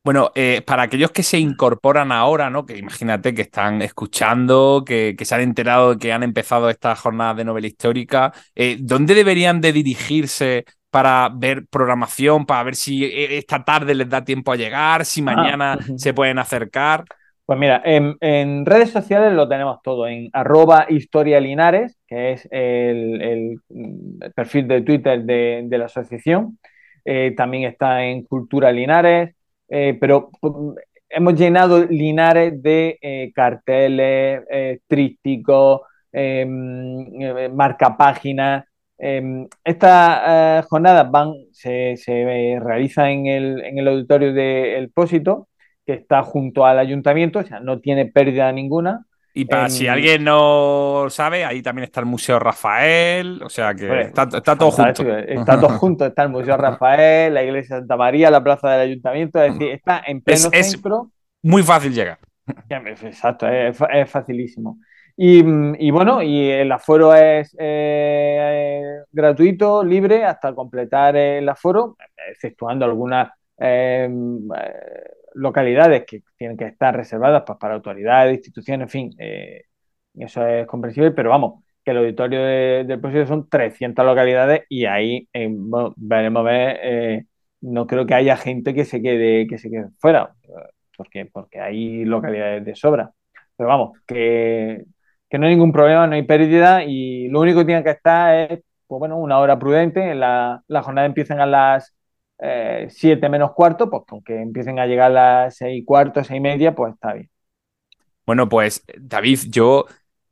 Bueno, para aquellos que se incorporan ahora, ¿no? Que imagínate que están escuchando, que se han enterado de que han empezado estas jornadas de novela histórica, ¿dónde deberían de dirigirse para ver programación, para ver si esta tarde les da tiempo a llegar, si mañana se pueden acercar? Pues mira, en redes sociales lo tenemos todo, en @historialinares, que es el perfil de Twitter de la asociación, también está en Cultura Linares. Pero hemos llenado Linares de carteles, trípticos, marcapáginas. Estas jornadas se realizan en el auditorio de El Pósito, que está junto al ayuntamiento, o sea, no tiene pérdida ninguna. Y para si alguien no sabe, ahí también está el Museo Rafael, o sea que está todo junto. Está todo junto, está el Museo Rafael, la Iglesia de Santa María, la Plaza del Ayuntamiento, es decir, está en pleno centro. Es muy fácil llegar. Exacto, es facilísimo. Y el aforo es gratuito, libre, hasta completar el aforo, exceptuando algunas... localidades que tienen que estar reservadas para autoridades, instituciones, en fin, eso es comprensible, pero vamos, que el auditorio del proceso son 300 localidades y ahí veremos no creo que haya gente que se quede fuera, porque hay localidades de sobra, pero vamos, que no hay ningún problema, no hay pérdida, y lo único que tiene que estar es una hora prudente. La jornada empiezan a las 7 menos cuarto, pues con que empiecen a llegar a las 6:15, 6:30, pues está bien. Bueno, pues David, yo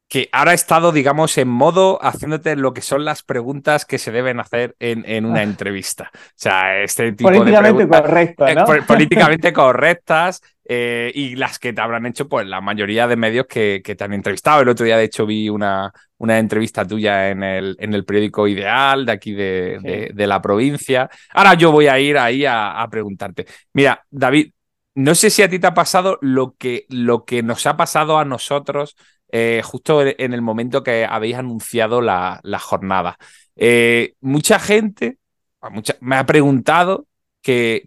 que ahora he estado, digamos, en modo haciéndote lo que son las preguntas que se deben hacer en una entrevista. O sea, este tipo de preguntas... Políticamente correctas, ¿no? Políticamente correctas, y las que te habrán hecho, pues, la mayoría de medios que te han entrevistado. El otro día, de hecho, vi una entrevista tuya en el periódico Ideal de aquí de la provincia. Ahora yo voy a ir ahí a preguntarte. Mira, David, no sé si a ti te ha pasado lo que nos ha pasado a nosotros justo en el momento que habéis anunciado la jornada. Mucha gente me ha preguntado qué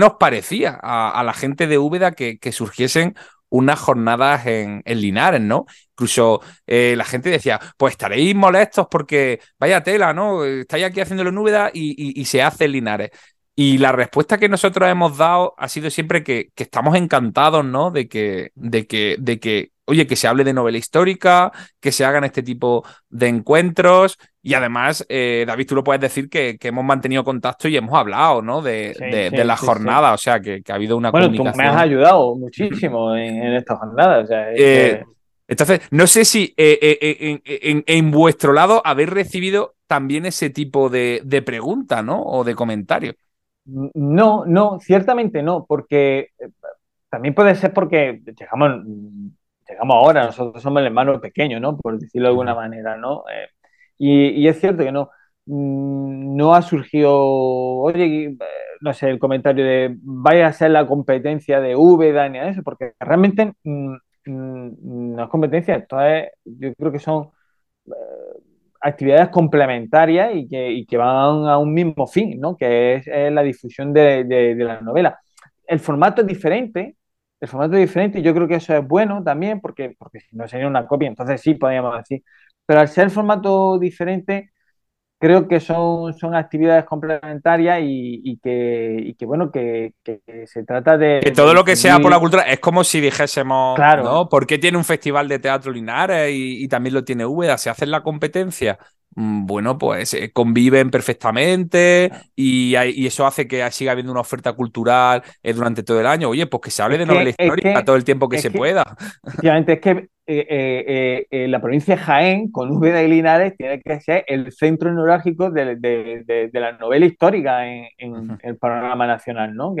nos parecía a la gente de Úbeda que surgiesen unas jornadas en Linares, ¿no? Incluso la gente decía, pues estaréis molestos porque vaya tela, ¿no? Estáis aquí haciéndolo en Úbeda y se hace en Linares. Y la respuesta que nosotros hemos dado ha sido siempre que estamos encantados, ¿no? De que oye, que se hable de novela histórica, que se hagan este tipo de encuentros. Y además, David, tú lo puedes decir que hemos mantenido contacto y hemos hablado, ¿no? De la jornada. O sea, que ha habido una comunicación. Bueno, tú me has ayudado muchísimo en estas jornadas. O sea, entonces, no sé si en vuestro lado habéis recibido también ese tipo de pregunta, ¿no? O de comentario. No, ciertamente no, porque también puede ser porque llegamos ahora, nosotros somos el hermano pequeño, ¿no? Por decirlo de alguna manera, ¿no? Y es cierto que no ha surgido, oye, no sé, el comentario de vaya a ser la competencia de Úbeda ni a eso, porque realmente no es competencia. Entonces, yo creo que son actividades complementarias y que van a un mismo fin, ¿no? Que es la difusión de la novela. El formato es diferente y yo creo que eso es bueno también porque si no sería una copia, entonces sí podríamos decir. Pero al ser el formato diferente, creo que son actividades complementarias y que bueno, que se trata de... Que todo lo que sea por la cultura es como si dijésemos, claro, ¿no? ¿Por qué tiene un festival de teatro Linares y también lo tiene Úbeda? ¿Se hace la competencia? Bueno, pues conviven perfectamente y eso hace que siga habiendo una oferta cultural durante todo el año. Oye, pues que se hable de novela histórica todo el tiempo que se pueda. Efectivamente, es que la provincia de Jaén, con Úbeda y Linares, tiene que ser el centro neurálgico de la novela histórica en el panorama nacional, ¿no?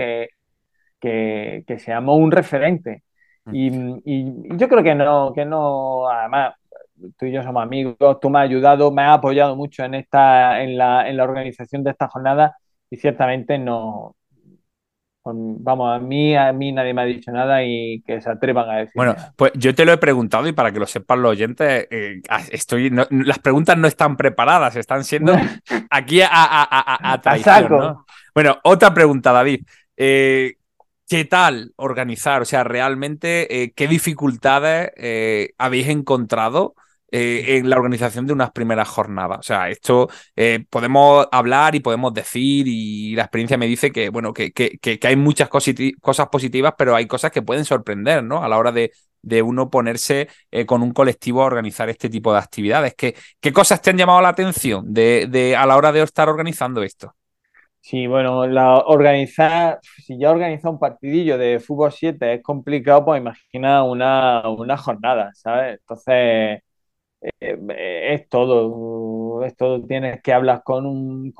Que seamos un referente. Y yo creo que no, además... Tú y yo somos amigos, tú me has ayudado, me has apoyado mucho en la organización de esta jornada y ciertamente no... Vamos, a mí nadie me ha dicho nada y que se atrevan a decir. Bueno, pues yo te lo he preguntado y para que lo sepan los oyentes, las preguntas no están preparadas, están siendo aquí a traición, ¿no? Bueno, otra pregunta, David. ¿Qué tal organizar? O sea, realmente, ¿qué dificultades habéis encontrado en la organización de unas primeras jornadas? O sea, esto podemos hablar y podemos decir, y la experiencia me dice que bueno, que hay muchas cosas positivas, pero hay cosas que pueden sorprender, ¿no? A la hora de uno ponerse con un colectivo a organizar este tipo de actividades. ¿Qué cosas te han llamado la atención a la hora de estar organizando esto? Sí, bueno, si ya organizar un partidillo de fútbol 7 es complicado, pues imagina una jornada, ¿sabes? Entonces, es todo. Tienes que hablar con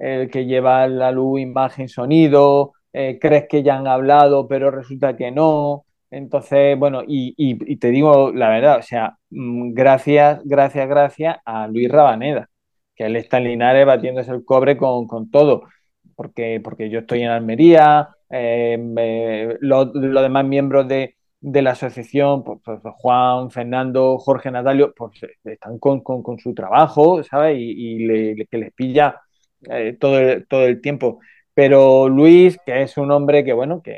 el que lleva la luz, imagen, sonido, crees que ya han hablado, pero resulta que no. Entonces, bueno, y te digo la verdad, o sea, gracias a Luis Rabaneda, que él está en Linares batiéndose el cobre con todo, porque yo estoy en Almería, los demás miembros de la asociación, pues, Juan, Fernando, Jorge, Natalio, pues están con su trabajo, ¿sabes? Y que les pilla todo el tiempo. Pero Luis, que es un hombre que, bueno, que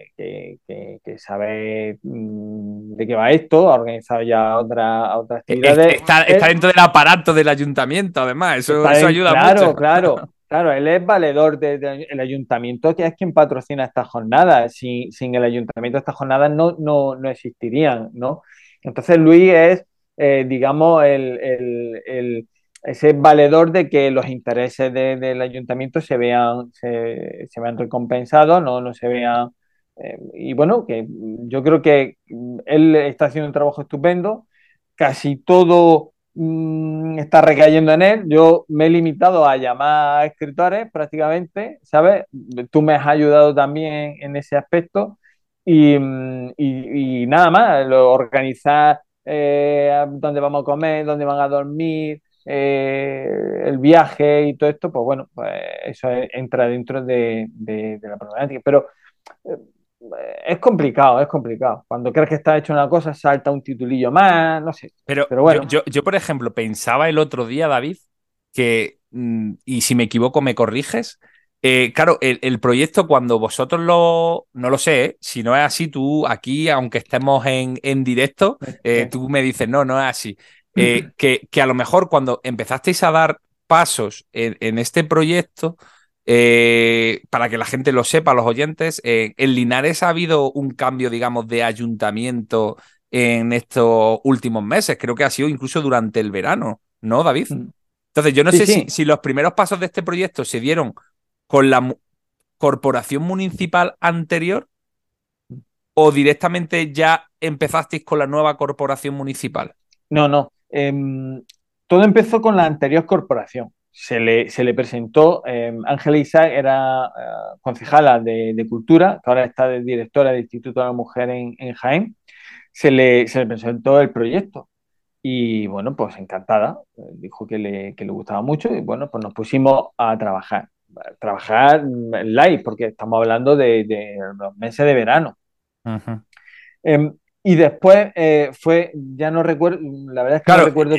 sabe de qué va esto, ha organizado ya otras actividades. Está dentro del aparato del ayuntamiento, además, eso ayuda mucho. Claro, él es valedor del ayuntamiento, que es quien patrocina estas jornadas. Sin el ayuntamiento estas jornadas no existirían, ¿no? Entonces Luis es, digamos, ese valedor de que los intereses del ayuntamiento se vean recompensados, no se vean... y bueno, que yo creo que él está haciendo un trabajo estupendo, casi todo está recayendo en él. Yo me he limitado a llamar a escritores prácticamente, ¿sabes? Tú me has ayudado también en ese aspecto y nada más, organizar dónde vamos a comer, dónde van a dormir... el viaje y todo esto, pues bueno, pues eso entra dentro de la problemática, pero es complicado. Cuando crees que está hecho una cosa, salta un titulillo más, no sé. Pero bueno. Yo, por ejemplo, pensaba el otro día, David, que, y si me equivoco me corriges, Claro, el proyecto, cuando vosotros lo... No lo sé, ¿eh? Si no es así, tú aquí, aunque estemos en directo, tú me dices, no es así. Que a lo mejor cuando empezasteis a dar pasos en este proyecto, para que la gente lo sepa, los oyentes, en Linares ha habido un cambio, digamos, de ayuntamiento en estos últimos meses. Creo que ha sido incluso durante el verano, ¿no, David? Entonces, yo no sé si los primeros pasos de este proyecto se dieron con la corporación municipal anterior o directamente ya empezasteis con la nueva corporación municipal. No. Todo empezó con la anterior corporación. Se le presentó, Ángela Isaac era concejala de Cultura, que ahora está de directora del Instituto de la Mujer en Jaén. Se le presentó el proyecto. Y bueno, pues encantada, dijo que le gustaba mucho y bueno, pues nos pusimos a trabajar. Trabajar live, porque estamos hablando de los meses de verano. Ajá. Y después fue, ya no recuerdo, la verdad es que claro, no recuerdo.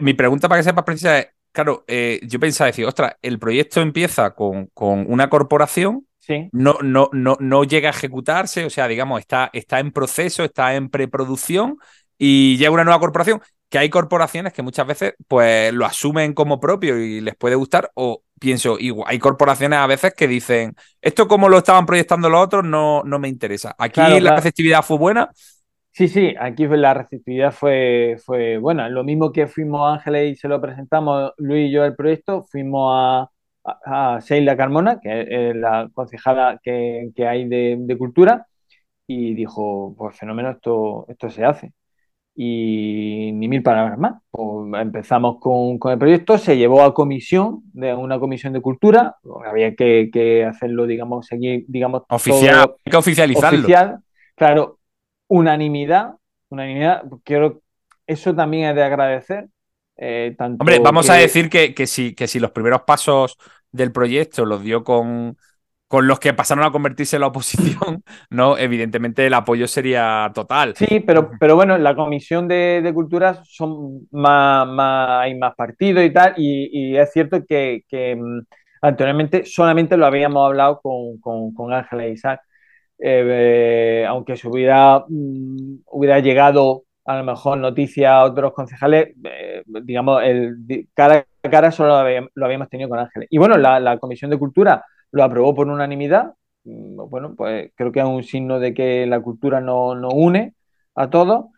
Mi pregunta para que sepas precisa es, claro, yo pensaba decir, ostras, el proyecto empieza con una corporación, sí. No llega a ejecutarse, o sea, digamos, está en proceso, está en preproducción y llega una nueva corporación, que hay corporaciones que muchas veces pues lo asumen como propio y les puede gustar o... Pienso, igual, hay corporaciones a veces que dicen, esto como lo estaban proyectando los otros no me interesa. ¿Aquí la receptividad fue buena? Sí, aquí la receptividad fue buena. Lo mismo que fuimos a Ángeles y se lo presentamos Luis y yo al proyecto, fuimos a Sheila Carmona, que es la concejala que hay de Cultura, y dijo, pues fenómeno, esto se hace. Y ni mil palabras más. Pues empezamos con el proyecto, se llevó a una comisión de cultura, había que hacerlo, digamos, seguir, digamos, oficial, todo, hay que oficializarlo. Oficial, claro, unanimidad, quiero, eso también es de agradecer. Tanto hombre, vamos a decir que si los primeros pasos del proyecto los dio con los que pasaron a convertirse en la oposición, ¿no? Evidentemente el apoyo sería total. Sí, pero bueno, la Comisión de Cultura son hay más partidos y tal, y es cierto que anteriormente solamente lo habíamos hablado con Ángela Isaac, aunque se hubiera llegado a lo mejor noticia a otros concejales, digamos, cara a cara solo lo habíamos tenido con Ángela. Y bueno, la Comisión de Cultura lo aprobó por unanimidad. Bueno, pues creo que es un signo de que la cultura no une a todos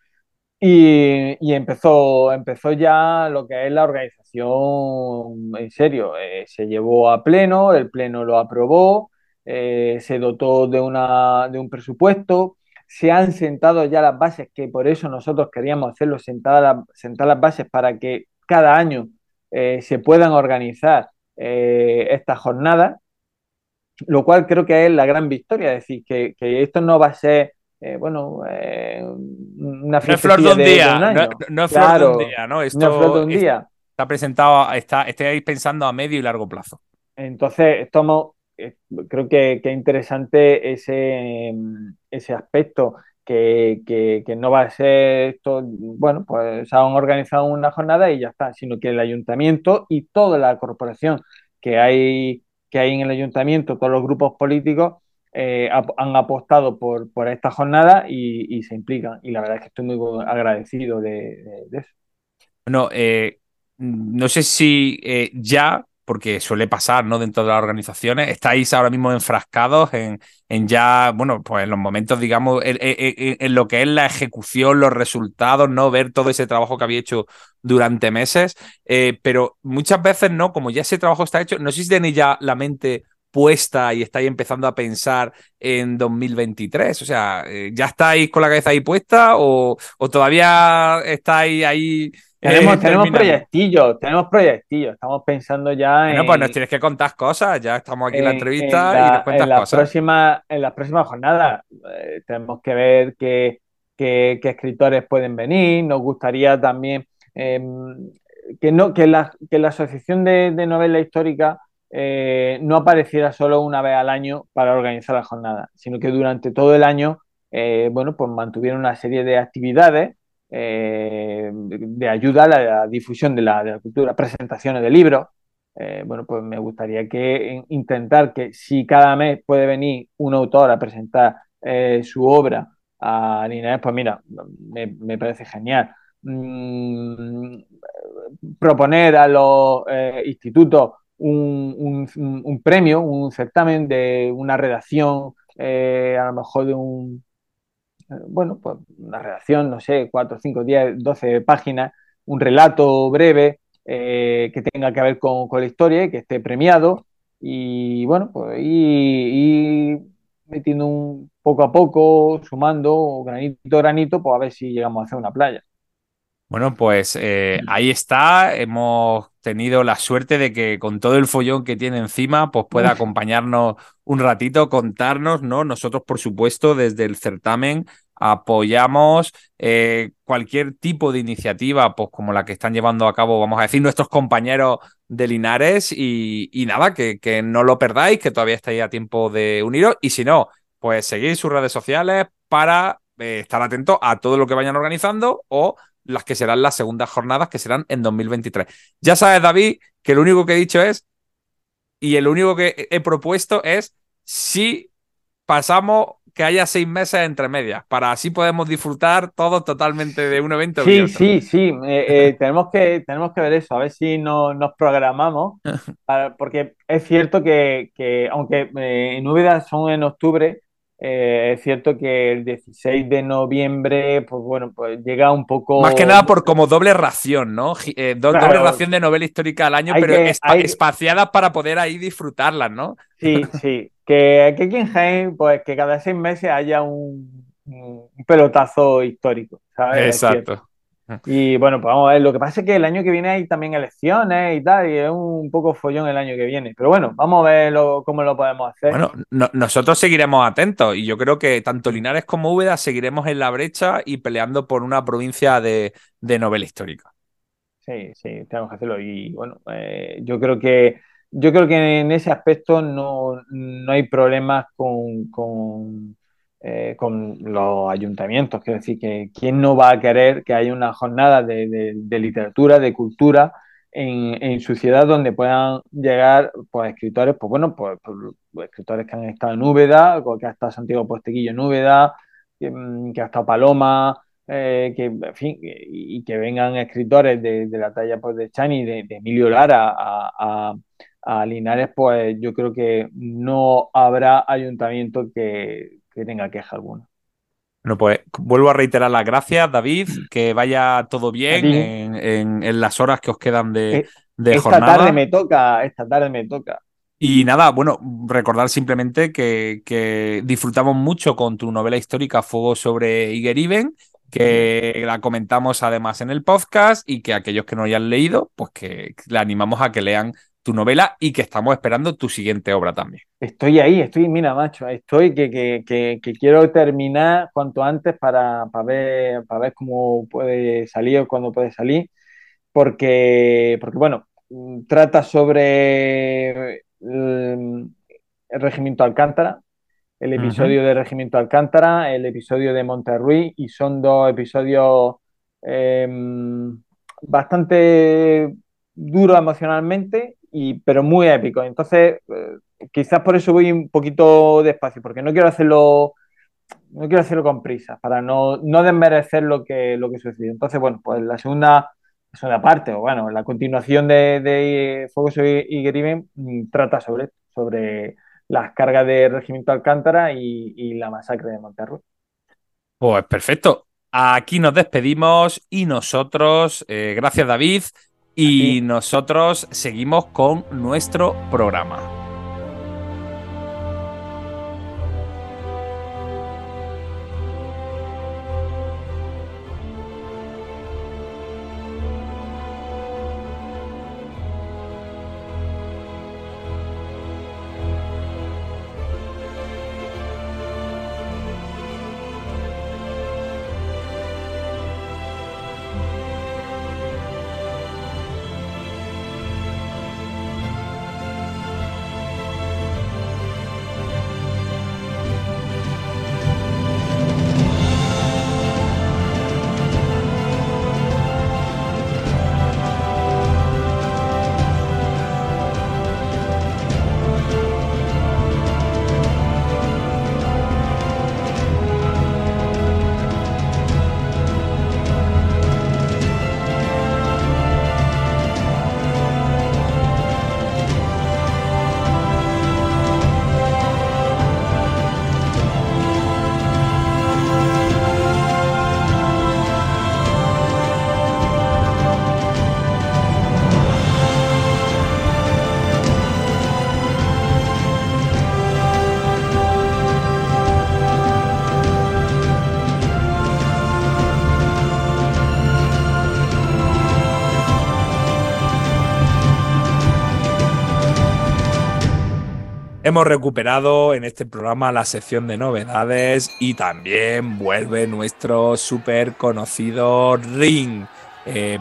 y empezó ya lo que es la organización en serio. Se llevó a pleno, el pleno lo aprobó, se dotó de un presupuesto, se han sentado ya las bases, que por eso nosotros queríamos hacerlo, sentar las bases para que cada año se puedan organizar estas jornadas, lo cual creo que es la gran victoria, es decir, que esto no va a ser, una fiesta de un año. No es flor de un día, ¿no? Esto no es flor de un día. Está presentado, estáis pensando a medio y largo plazo. Entonces, creo que es interesante ese aspecto, que no va a ser esto, bueno, pues han organizado una jornada y ya está, sino que el ayuntamiento y toda la corporación que hay en el ayuntamiento, todos los grupos políticos han apostado por esta jornada y se implican. Y la verdad es que estoy muy agradecido de eso. Bueno, no sé si ya, porque suele pasar, ¿no?, dentro de las organizaciones, estáis ahora mismo enfrascados en ya, bueno, pues en los momentos, digamos, en lo que es la ejecución, los resultados, ¿no?, ver todo ese trabajo que había hecho durante meses, pero muchas veces, ¿no?, como ya ese trabajo está hecho, no sé si tenéis ya la mente puesta y estáis empezando a pensar en 2023, o sea, ¿ya estáis con la cabeza ahí puesta o todavía estáis ahí? Tenemos proyectillos, estamos pensando ya en... Bueno, pues nos tienes que contar cosas, ya estamos aquí en la entrevista y nos cuentas cosas. En las próximas jornadas tenemos que ver qué escritores pueden venir, nos gustaría también que la Asociación de Novela Histórica no apareciera solo una vez al año para organizar la jornada, sino que durante todo el año pues mantuvieron una serie de actividades de ayuda a la difusión de la cultura, presentaciones de libros, bueno, pues me gustaría que intentar que si cada mes puede venir un autor a presentar su obra a Linares, pues mira, me parece genial. Proponer a los institutos un premio, un certamen de una redacción, a lo mejor de un, bueno, pues una redacción, no sé, 4, 5, 10, 12 páginas, un relato breve que tenga que ver con la historia y que esté premiado. Y bueno, pues y metiendo un poco a poco, sumando granito a granito, pues a ver si llegamos a hacer una playa. Bueno, pues ahí está. Hemos tenido la suerte de que con todo el follón que tiene encima, pues pueda acompañarnos un ratito, contarnos, ¿no? Nosotros, por supuesto, desde el certamen apoyamos cualquier tipo de iniciativa, pues como la que están llevando a cabo, vamos a decir, nuestros compañeros de Linares. Y nada, que no lo perdáis, que todavía estáis a tiempo de uniros. Y si no, pues seguid sus redes sociales para estar atentos a todo lo que vayan organizando o las que serán las segundas jornadas, que serán en 2023. Ya sabes, David, que lo único que he dicho es, y el único que he propuesto es, si pasamos que haya 6 meses entre medias, para así podemos disfrutar todos totalmente de un evento. Sí, y otro. Sí, tenemos que ver eso, a ver si nos programamos, porque es cierto que aunque en Úbeda son en octubre, es cierto que el 16 de noviembre, pues bueno, pues llega un poco... Más que nada por como doble ración, ¿no? Claro, doble ración de novela histórica al año, pero espaciadas para poder ahí disfrutarlas, ¿no? Sí. Que aquí en Jaén, pues que cada 6 meses haya un pelotazo histórico, ¿sabes? Exacto. Y bueno, pues vamos a ver, lo que pasa es que el año que viene hay también elecciones y tal, y es un poco follón el año que viene, pero bueno, vamos a ver cómo lo podemos hacer. Bueno, nosotros seguiremos atentos, y yo creo que tanto Linares como Úbeda seguiremos en la brecha y peleando por una provincia de novela histórica. Sí, tenemos que hacerlo, y bueno, yo creo que en ese aspecto no hay problemas con los ayuntamientos. Quiero decir que quién no va a querer que haya una jornada de literatura, de cultura en su ciudad, donde puedan llegar pues escritores, pues bueno, pues escritores que han estado en Úbeda, que ha estado Santiago Posteguillo en Úbeda, que ha estado Paloma, que en fin, y que vengan escritores de la talla pues de Chani, de Emilio Lara a Linares, pues yo creo que no habrá ayuntamiento que tenga queja alguna. Bueno, pues vuelvo a reiterar las gracias, David, que vaya todo bien en las horas que os quedan de jornada. Esta tarde me toca. Y nada, bueno, recordar simplemente que disfrutamos mucho con tu novela histórica Fuego sobre Igeriben, que la comentamos además en el podcast, y que aquellos que no hayan leído, pues que le animamos a que lean tu novela, y que estamos esperando tu siguiente obra también. Mira, macho, que quiero terminar cuanto antes para ver cómo puede salir o cuándo puede salir, porque bueno, trata sobre el Regimiento Alcántara, el episodio de Regimiento Alcántara, el episodio de Monterruy, y son 2 episodios bastante duros emocionalmente, pero muy épico. Entonces, quizás por eso voy un poquito despacio, porque no quiero hacerlo con prisa, para no desmerecer lo que sucedió. Entonces, bueno, pues la segunda parte, o bueno, la continuación de Fuego sobre Igeriben trata sobre las cargas de Regimiento Alcántara y la masacre de Monterruy. Pues perfecto. Aquí nos despedimos, y nosotros, gracias, David. Y nosotros seguimos con nuestro programa. Hemos recuperado en este programa la sección de novedades y también vuelve nuestro súper conocido Ring.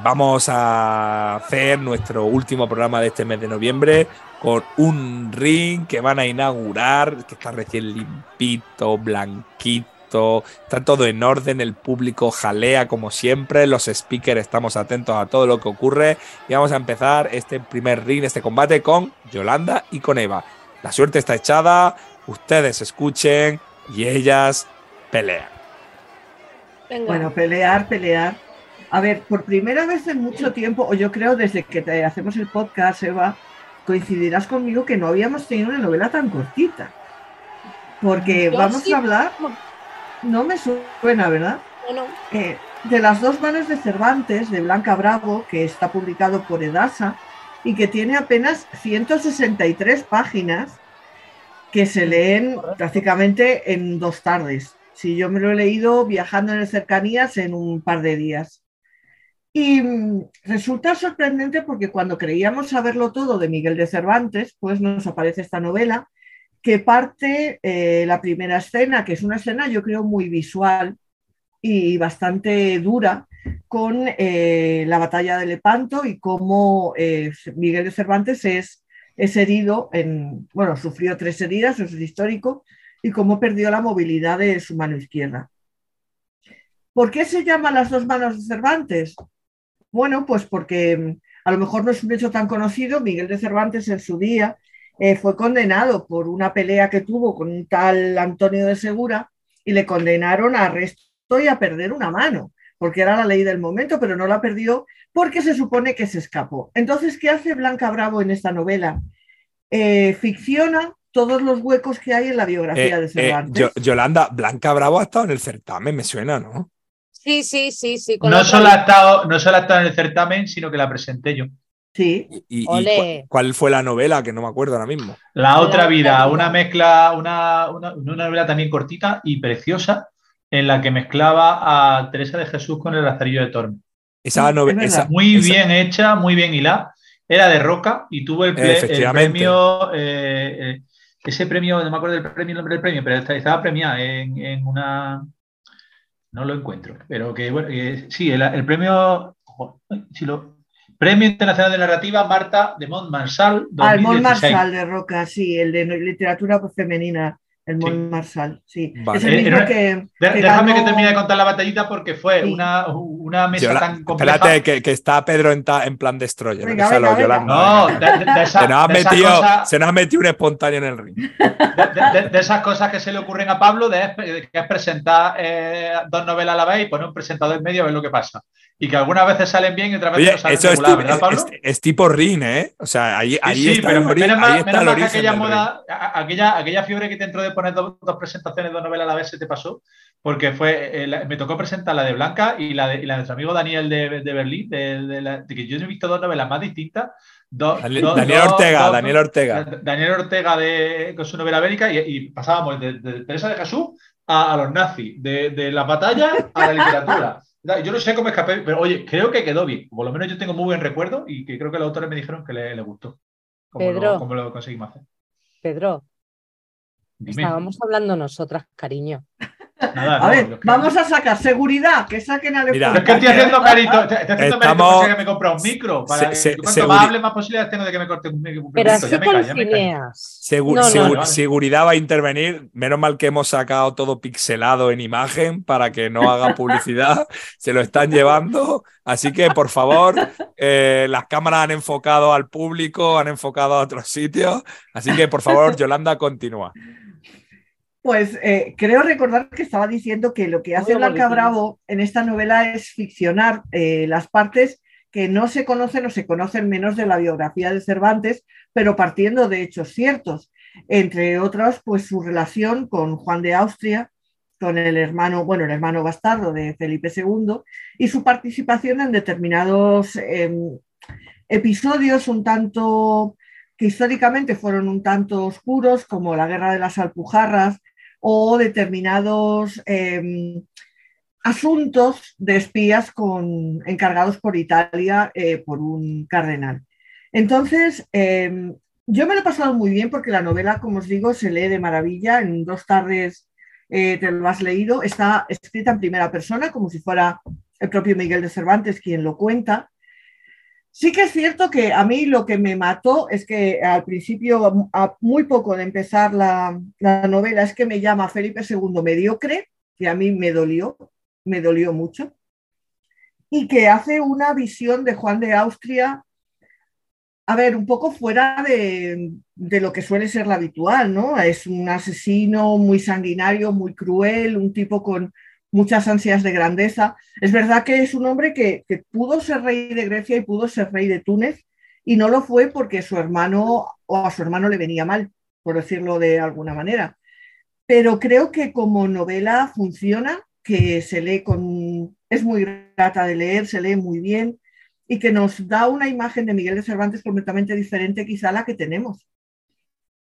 Vamos a hacer nuestro último programa de este mes de noviembre con un Ring que van a inaugurar, que está recién limpito, blanquito, está todo en orden, el público jalea como siempre, los speakers estamos atentos a todo lo que ocurre y vamos a empezar este primer Ring, este combate con Yolanda y con Eva. La suerte está echada, ustedes escuchen y ellas pelean. Venga. Bueno, pelear. A ver, por primera vez en mucho tiempo, o yo creo desde que hacemos el podcast, Eva, coincidirás conmigo que no habíamos tenido una novela tan cortita. Porque yo vamos a hablar, no me suena, ¿verdad? No. De Las dos manos de Cervantes, de Blanca Bravo, que está publicado por Edasa, y que tiene apenas 163 páginas que se leen prácticamente en 2 tardes. Sí, yo me lo he leído viajando en cercanías en un par de días. Y resulta sorprendente porque cuando creíamos saberlo todo de Miguel de Cervantes, pues nos aparece esta novela que parte la primera escena, que es una escena yo creo muy visual y bastante dura, con la batalla de Lepanto y cómo Miguel de Cervantes es herido, sufrió 3 heridas, eso es histórico, y cómo perdió la movilidad de su mano izquierda. ¿Por qué se llama Las dos manos de Cervantes? Bueno, pues porque a lo mejor no es un hecho tan conocido. Miguel de Cervantes en su día fue condenado por una pelea que tuvo con un tal Antonio de Segura y le condenaron a arresto y a perder una mano, porque era la ley del momento, pero no la perdió porque se supone que se escapó. Entonces, ¿qué hace Blanca Bravo en esta novela? Ficciona todos los huecos que hay en la biografía de Cervantes. Yolanda, Blanca Bravo ha estado en el certamen, me suena, ¿no? Sí. No solo ha estado en el certamen, sino que la presenté yo. Sí. ¿Y cuál fue la novela? Que no me acuerdo ahora mismo. La otra vida, una mezcla, una novela también cortita y preciosa, en la que mezclaba a Teresa de Jesús con el Lazarillo de Tormes. Muy bien hecha, muy bien hilada. Era de Roca y tuvo el premio, ese premio, no me acuerdo el nombre del premio, pero estaba premiada en una... No lo encuentro, pero que bueno, sí, el premio... Premio Internacional de Narrativa Marta de Montmarsal 2016. El Montmarsal de Roca, sí, el de literatura femenina. El Montmarsal, sí. Vale. Es el mismo que déjame ganó... que termine de contar la batallita porque fue una mesa tan compleja. Espérate, que está Pedro en plan destroyer. Venga. Yolanda, no, de esa, se nos ha metido un espontáneo en el ring. De esas cosas que se le ocurren a Pablo, que es presentar 2 novelas a la vez y poner un presentador en medio a ver lo que pasa. Y que algunas veces salen bien y otras veces no salen regular, ¿verdad, Pablo? Es tipo ring, ¿eh? O sea, ahí está el origen. Menos mal que aquella moda, aquella fiebre que te entró de poner dos presentaciones, 2 novelas a la vez se te pasó, porque fue me tocó presentar la de Blanca y la de nuestro amigo Daniel de Berlín, de que yo he visto 2 novelas más distintas. Daniel Ortega con su novela bélica y pasábamos de Teresa de Jesús a los nazis, de las batallas a la literatura. Yo no sé cómo escapé, pero oye, creo que quedó bien. Por lo menos yo tengo muy buen recuerdo y que creo que los autores me dijeron que le gustó. ¿Cómo lo conseguimos hacer? Pedro, dime. Estábamos hablando nosotras, cariño. Vamos a sacar seguridad, que saquen al esposo. Es que estoy haciendo carito. Estoy haciendo que me compra un micro. Cuanto más hable, más posibilidades tengo de que me corte un micro. Pero así calcineas. Seguridad va a intervenir. Menos mal que hemos sacado todo pixelado en imagen para que no haga publicidad. Se lo están llevando. Así que, por favor, las cámaras han enfocado al público, han enfocado a otros sitios. Así que, por favor, Yolanda, continúa. Pues creo recordar que estaba diciendo que lo que hace Blanca Bravo en esta novela es ficcionar las partes que no se conocen o se conocen menos de la biografía de Cervantes, pero partiendo de hechos ciertos, entre otros, pues su relación con Juan de Austria, con el hermano bastardo de Felipe II, y su participación en determinados episodios un tanto que históricamente fueron un tanto oscuros, como la Guerra de las Alpujarras, o determinados asuntos de espías encargados por Italia por un cardenal. Entonces, Yo me lo he pasado muy bien porque la novela, como os digo, se lee de maravilla. En dos tardes te lo has leído. Está escrita en primera persona, como si fuera el propio Miguel de Cervantes quien lo cuenta. Sí que es cierto que a mí lo que me mató es que al principio, a muy poco de empezar la novela, es que me llama Felipe II mediocre, que a mí me dolió mucho, y que hace una visión de Juan de Austria, a ver, un poco fuera de lo que suele ser la habitual, ¿no? Es un asesino muy sanguinario, muy cruel, un tipo con muchas ansias de grandeza. Es verdad que es un hombre que pudo ser rey de Grecia y pudo ser rey de Túnez, y no lo fue porque su hermano, o a su hermano le venía mal, por decirlo de alguna manera. Pero creo que como novela funciona, que se lee es muy grata de leer, se lee muy bien, y que nos da una imagen de Miguel de Cervantes completamente diferente quizá a la que tenemos.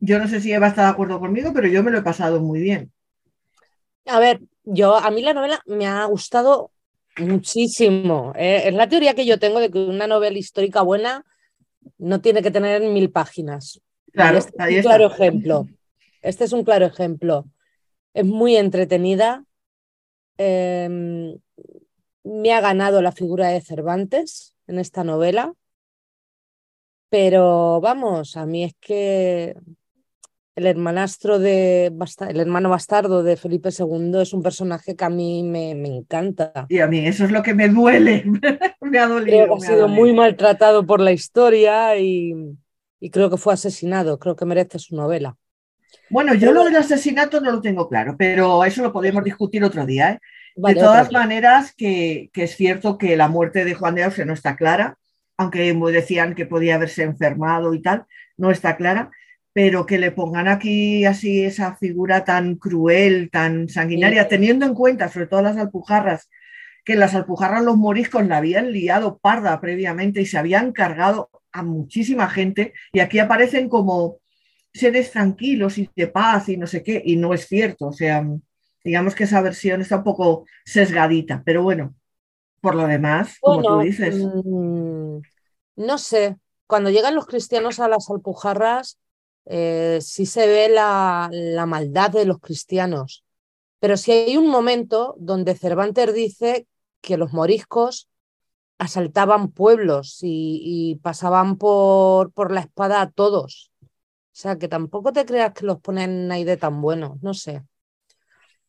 Yo no sé si Eva está de acuerdo conmigo, pero yo me lo he pasado muy bien. A ver, a mí la novela me ha gustado muchísimo. Es la teoría que yo tengo de que una novela histórica buena no tiene que tener 1000 páginas. Claro, ahí está. Claro ejemplo. Este es un claro ejemplo. Es muy entretenida. Me ha ganado la figura de Cervantes en esta novela, pero vamos, a mí es que el hermano bastardo de Felipe II es un personaje que a mí me encanta. Y a mí eso es lo que me duele, me ha dolido. Creo que ha sido muy maltratado por la historia y creo que fue asesinado, creo que merece su novela. Bueno, yo lo del asesinato no lo tengo claro, pero eso lo podemos discutir otro día, ¿eh? Vale, de todas maneras, que es cierto que la muerte de Juan de Austria no está clara, aunque decían que podía haberse enfermado y tal, no está clara, pero que le pongan aquí así esa figura tan cruel, tan sanguinaria, sí, teniendo en cuenta sobre todo las Alpujarras, que en las Alpujarras los moriscos la habían liado parda previamente y se habían cargado a muchísima gente, y aquí aparecen como seres tranquilos y de paz y no sé qué, y no es cierto, o sea... Digamos que esa versión está un poco sesgadita, pero bueno, por lo demás, como tú dices. No sé, cuando llegan los cristianos a las Alpujarras, sí se ve la maldad de los cristianos, pero sí hay un momento donde Cervantes dice que los moriscos asaltaban pueblos y pasaban por la espada a todos. O sea, que tampoco te creas que los ponen ahí de tan buenos, no sé.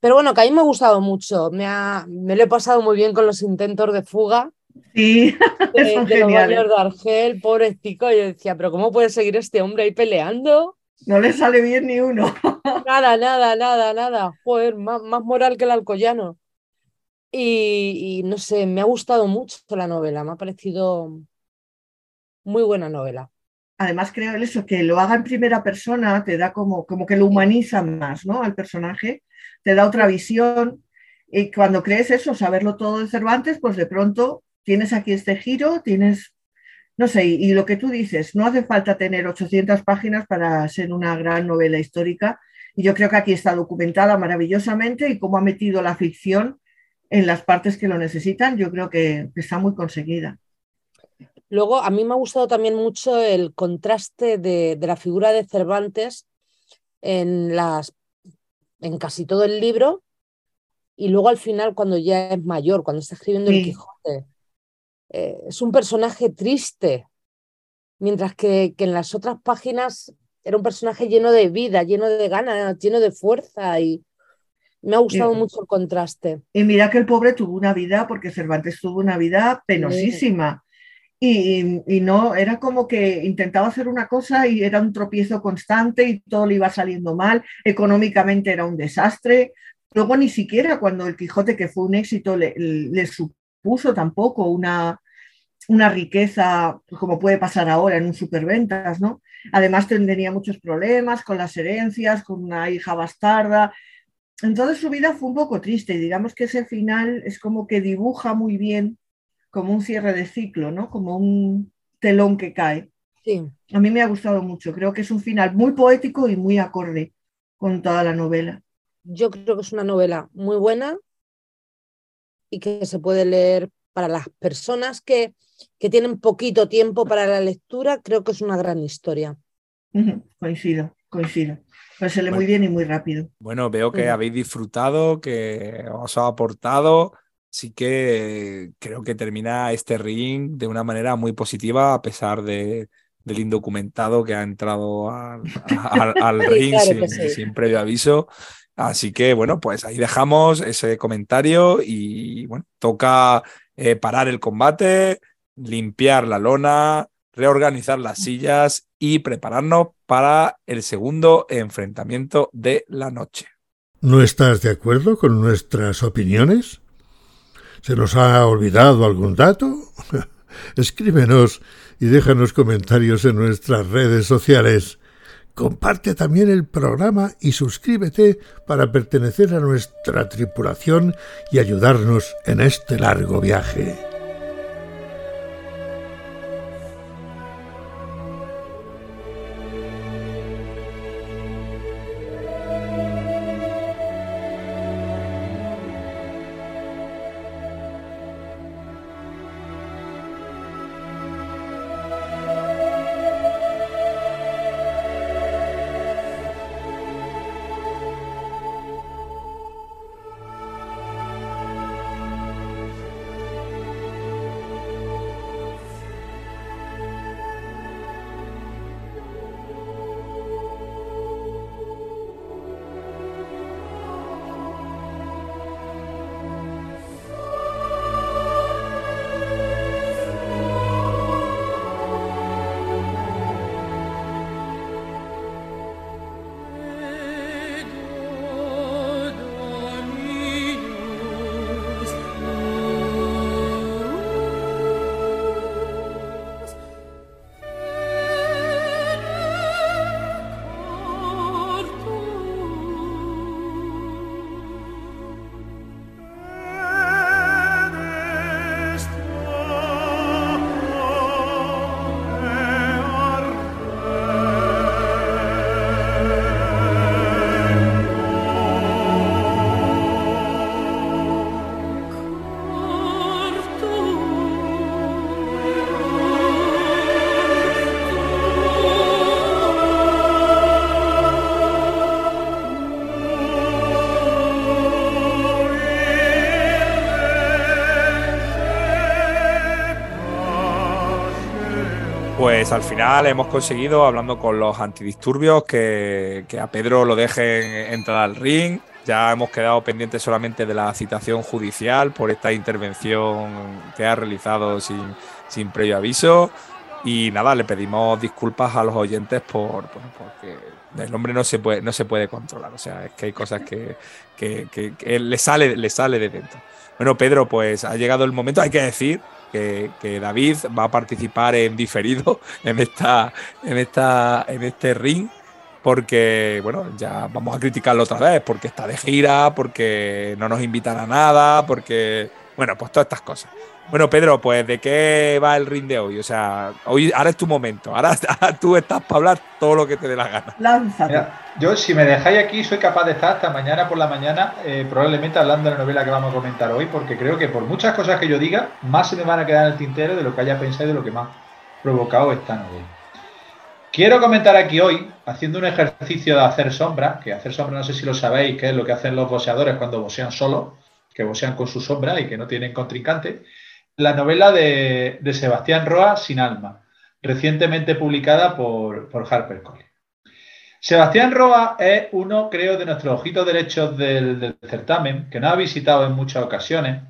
Pero bueno, que a mí me ha gustado mucho, me lo he pasado muy bien con los intentos de fuga. Sí, son de los baños de Argel, pobrecito. Yo decía, pero ¿cómo puede seguir este hombre ahí peleando? No le sale bien ni uno. Nada. Joder, más moral que el alcoyano. Y no sé, me ha gustado mucho la novela, me ha parecido muy buena novela. Además creo eso, que lo haga en primera persona te da como que lo humaniza más, ¿no? Al personaje, te da otra visión, y cuando crees eso, saberlo todo de Cervantes, pues de pronto tienes aquí este giro, tienes, no sé, y lo que tú dices, no hace falta tener 800 páginas para ser una gran novela histórica, y yo creo que aquí está documentada maravillosamente, y cómo ha metido la ficción en las partes que lo necesitan, yo creo que está muy conseguida. Luego, a mí me ha gustado también mucho el contraste de la figura de Cervantes en casi todo el libro, y luego al final, cuando ya es mayor, cuando está escribiendo El Quijote, es un personaje triste, mientras que en las otras páginas era un personaje lleno de vida, lleno de ganas, lleno de fuerza, y me ha gustado mucho el contraste. Y mira que el pobre tuvo una vida, porque Cervantes tuvo una vida penosísima. Y no, era como que intentaba hacer una cosa y era un tropiezo constante y todo le iba saliendo mal, económicamente era un desastre, luego ni siquiera cuando El Quijote, que fue un éxito, le supuso tampoco una riqueza como puede pasar ahora en un superventas, ¿no? Además tenía muchos problemas con las herencias, con una hija bastarda, entonces su vida fue un poco triste, y digamos que ese final es como que dibuja muy bien como un cierre de ciclo, ¿no? Como un telón que cae. Sí. A mí me ha gustado mucho. Creo que es un final muy poético y muy acorde con toda la novela. Yo creo que es una novela muy buena y que se puede leer para las personas que tienen poquito tiempo para la lectura. Creo que es una gran historia. Coincido, coincido. Pues se lee muy bien y muy rápido. Bueno, veo que habéis disfrutado, que os ha aportado. Sí que creo que termina este ring de una manera muy positiva, a pesar de, del indocumentado que ha entrado al ring claro sin previo aviso. Así que, bueno, pues ahí dejamos ese comentario y, bueno, toca parar el combate, limpiar la lona, reorganizar las sillas y prepararnos para el segundo enfrentamiento de la noche. ¿No estás de acuerdo con nuestras opiniones? ¿Se nos ha olvidado algún dato? Escríbenos y déjanos comentarios en nuestras redes sociales. Comparte también el programa y suscríbete para pertenecer a nuestra tripulación y ayudarnos en este largo viaje. Pues al final hemos conseguido, hablando con los antidisturbios, que a Pedro lo dejen entrar al ring. Ya hemos quedado pendientes solamente de la citación judicial por esta intervención que ha realizado sin previo aviso. Y nada, le pedimos disculpas a los oyentes porque el hombre no se puede controlar. O sea, es que hay cosas que le sale de dentro. Bueno, Pedro, pues ha llegado el momento, hay que decir que David va a participar en diferido en este ring, porque bueno, ya vamos a criticarlo otra vez, porque está de gira, porque no nos invitan a nada, porque bueno, pues todas estas cosas. Bueno, Pedro, pues ¿de qué va el ring de hoy? O sea, hoy ahora es tu momento, ahora tú estás para hablar todo lo que te dé la gana. Lánzate. Mira, yo, si me dejáis aquí, soy capaz de estar hasta mañana por la mañana, probablemente hablando de la novela que vamos a comentar hoy, porque creo que por muchas cosas que yo diga, más se me van a quedar en el tintero de lo que haya pensado y de lo que más provocado esta novela. Quiero comentar aquí hoy, haciendo un ejercicio de hacer sombra, que hacer sombra no sé si lo sabéis, que es lo que hacen los boxeadores cuando boxean solos, que boxean con su sombra y que no tienen contrincante. La novela de Sebastián Roa, Sin alma, recientemente publicada por HarperCollins. Sebastián Roa es uno, creo, de nuestros ojitos derechos del certamen, que nos ha visitado en muchas ocasiones,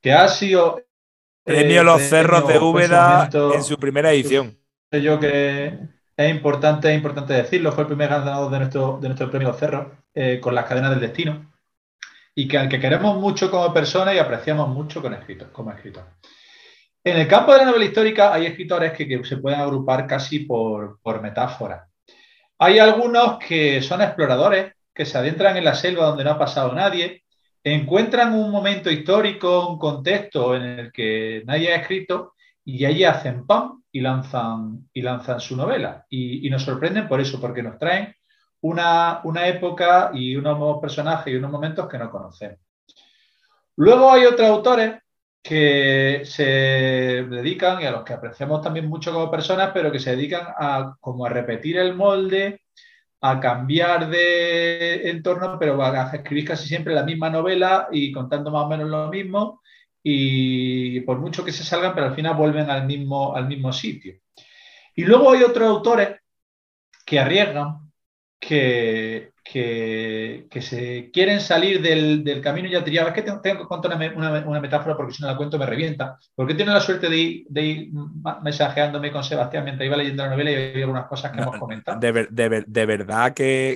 que ha sido... Premio Los Cerros de Úbeda en su primera edición. Yo creo que es importante decirlo, fue el primer ganador de nuestro Premio Los Cerros, con Las cadenas del destino. Y que al que queremos mucho como persona y apreciamos mucho como escritor. En el campo de la novela histórica hay escritores que se pueden agrupar casi por metáfora. Hay algunos que son exploradores, que se adentran en la selva donde no ha pasado nadie, encuentran un momento histórico, un contexto en el que nadie ha escrito, y allí hacen pam y lanzan su novela. Y nos sorprenden por eso, porque nos traen una época y unos personajes y unos momentos que no conocemos. Luego hay otros autores que se dedican, y a los que apreciamos también mucho como personas, pero que se dedican a, como a repetir el molde, a cambiar de entorno, pero van a escribir casi siempre la misma novela y contando más o menos lo mismo, y por mucho que se salgan, pero al final vuelven al mismo sitio. Y luego hay otros autores que arriesgan, que se quieren salir del camino ya trillado. Es que tengo que contar una metáfora, porque si no la cuento me revienta, porque he tenido la suerte de ir mensajeándome con Sebastián mientras iba leyendo la novela y había algunas cosas que hemos comentado. De verdad que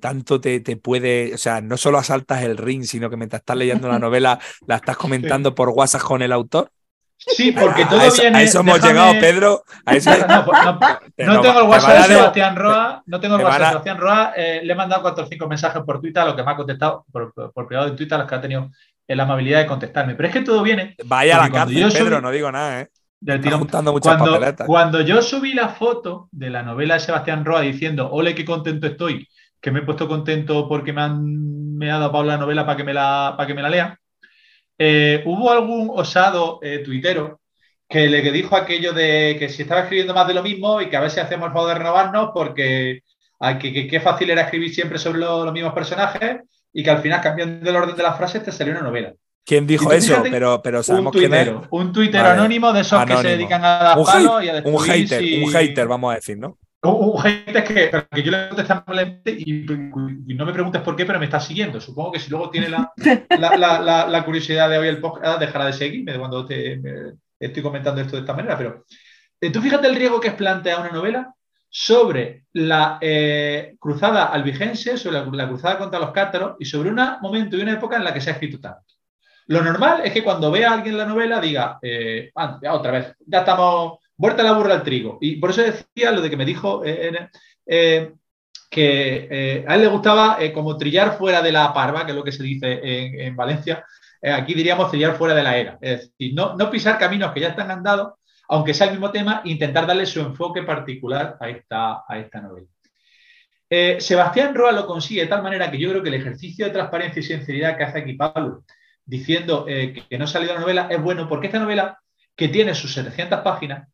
tanto te puede, o sea, no solo asaltas el ring, sino que mientras estás leyendo la novela la estás comentando por WhatsApp con el autor. Sí, porque todo viene... A eso hemos llegado, Pedro. A eso... No tengo el WhatsApp de Sebastián Roa, le he mandado 4 o 5 mensajes por Twitter a los que me ha contestado, por privado de Twitter, a los que ha tenido la amabilidad de contestarme. Pero es que todo viene... Vaya la cárcel, Pedro, no digo nada, ¿eh? Del tirón. Cuando yo subí la foto de la novela de Sebastián Roa diciendo, ole, qué contento estoy, que me he puesto contento porque me ha dado Paula la novela para que me la lea, hubo algún osado tuitero que le dijo aquello de que si estaba escribiendo más de lo mismo y que a ver si hacemos el favor de renovarnos, porque qué fácil era escribir siempre sobre los mismos personajes y que al final, cambiando el orden de las frases, te salió una novela. ¿Quién dijo eso? Pero sabemos quién es. Un tuitero anónimo, de esos que se dedican a dar palos y a destruir. Un hater, vamos a decir, ¿no? Un hater que yo le contesté y no me preguntes por qué, pero me está siguiendo. Supongo que si luego tiene la curiosidad de hoy el podcast, dejará de seguirme cuando estoy comentando esto de esta manera. Pero tú fíjate el riesgo que es plantear una novela sobre la cruzada albigense, sobre la cruzada contra los cátaros y sobre un momento y una época en la que se ha escrito tanto. Lo normal es que cuando vea a alguien la novela diga, otra vez, ya estamos... Vuelta la burra al trigo. Y por eso decía lo de que me dijo que a él le gustaba como trillar fuera de la parva, que es lo que se dice en Valencia. Aquí diríamos trillar fuera de la era. Es decir, no pisar caminos que ya están andados, aunque sea el mismo tema, e intentar darle su enfoque particular a esta novela. Sebastián Roa lo consigue de tal manera que yo creo que el ejercicio de transparencia y sinceridad que hace aquí Pablo, diciendo que no ha salido la novela, es bueno, porque esta novela, que tiene sus 700 páginas,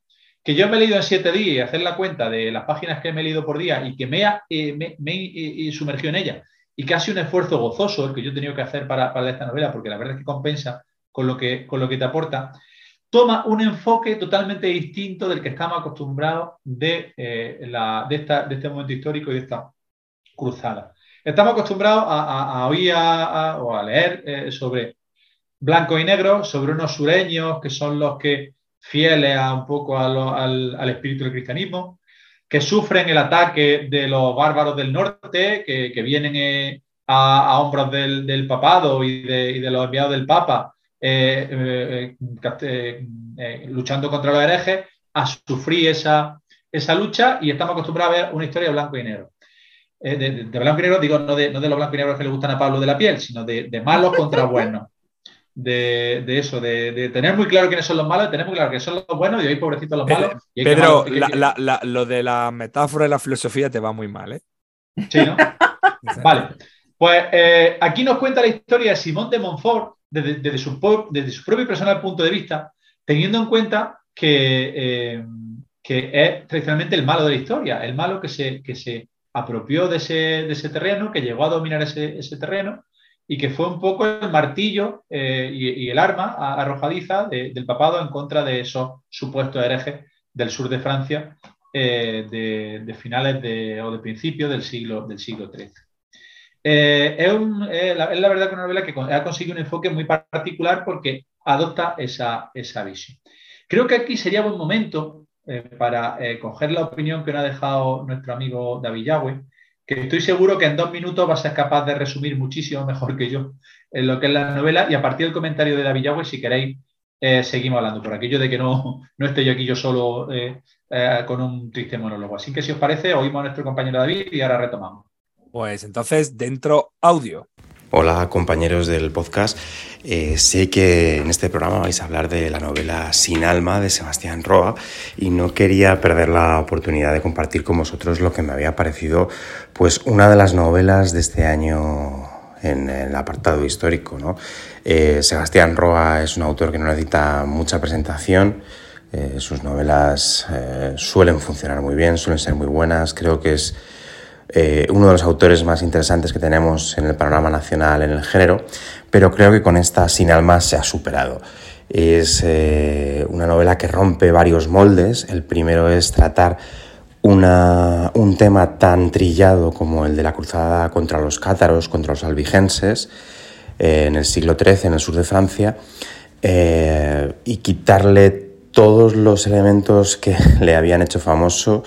que yo me he leído en 7 días, y hacer la cuenta de las páginas que me he leído por día y que me he sumergido en ella, y que ha sido un esfuerzo gozoso el que yo he tenido que hacer para esta novela, porque la verdad es que compensa con lo que te aporta, toma un enfoque totalmente distinto del que estamos acostumbrados de este momento histórico y de esta cruzada. Estamos acostumbrados a oír o a leer sobre blanco y negro, sobre unos sureños que son los que, fieles un poco al espíritu del cristianismo, que sufren el ataque de los bárbaros del norte, que vienen a hombros del papado y de los enviados del papa, luchando contra los herejes, a sufrir esa lucha, y estamos acostumbrados a ver una historia de blanco y negro. De blanco y negro, digo, no de los blancos y negros que le gustan a Pablo de la piel, sino de malos contra buenos. De tener muy claro quiénes son los malos, de tener muy claro quiénes son los buenos, y hoy pobrecitos los malos. Pedro, lo de la metáfora y la filosofía te va muy mal, ¿eh? Sí, ¿no? Vale. Pues aquí nos cuenta la historia de Simón de Montfort desde su propio y personal punto de vista, teniendo en cuenta que es tradicionalmente el malo de la historia, el malo que se apropió de ese terreno, que llegó a dominar ese terreno, y que fue un poco el martillo y el arma arrojadiza del papado en contra de esos supuestos herejes del sur de Francia de finales o de principios del siglo XIII. Es la verdad que una novela que ha conseguido un enfoque muy particular porque adopta esa visión. Creo que aquí sería buen momento para coger la opinión que nos ha dejado nuestro amigo David Yagüe, que estoy seguro que en 2 minutos vas a ser capaz de resumir muchísimo mejor que yo en lo que es la novela, y a partir del comentario de David Yagüe, si queréis, seguimos hablando, por aquello de que no estoy yo aquí yo solo con un triste monólogo. Así que si os parece, oímos a nuestro compañero David y ahora retomamos. Pues entonces, dentro audio. Hola compañeros del podcast, sé que en este programa vais a hablar de la novela Sin alma de Sebastián Roa y no quería perder la oportunidad de compartir con vosotros lo que me había parecido pues una de las novelas de este año en el apartado histórico, ¿no? Sebastián Roa es un autor que no necesita mucha presentación. Sus novelas suelen funcionar muy bien, suelen ser muy buenas. Creo que es uno de los autores más interesantes que tenemos en el panorama nacional en el género, pero creo que con esta Sin alma se ha superado. Es una novela que rompe varios moldes. El primero es tratar un tema tan trillado como el de la cruzada contra los cátaros, contra los albigenses, en el siglo XIII, en el sur de Francia, y quitarle todos los elementos que le habían hecho famoso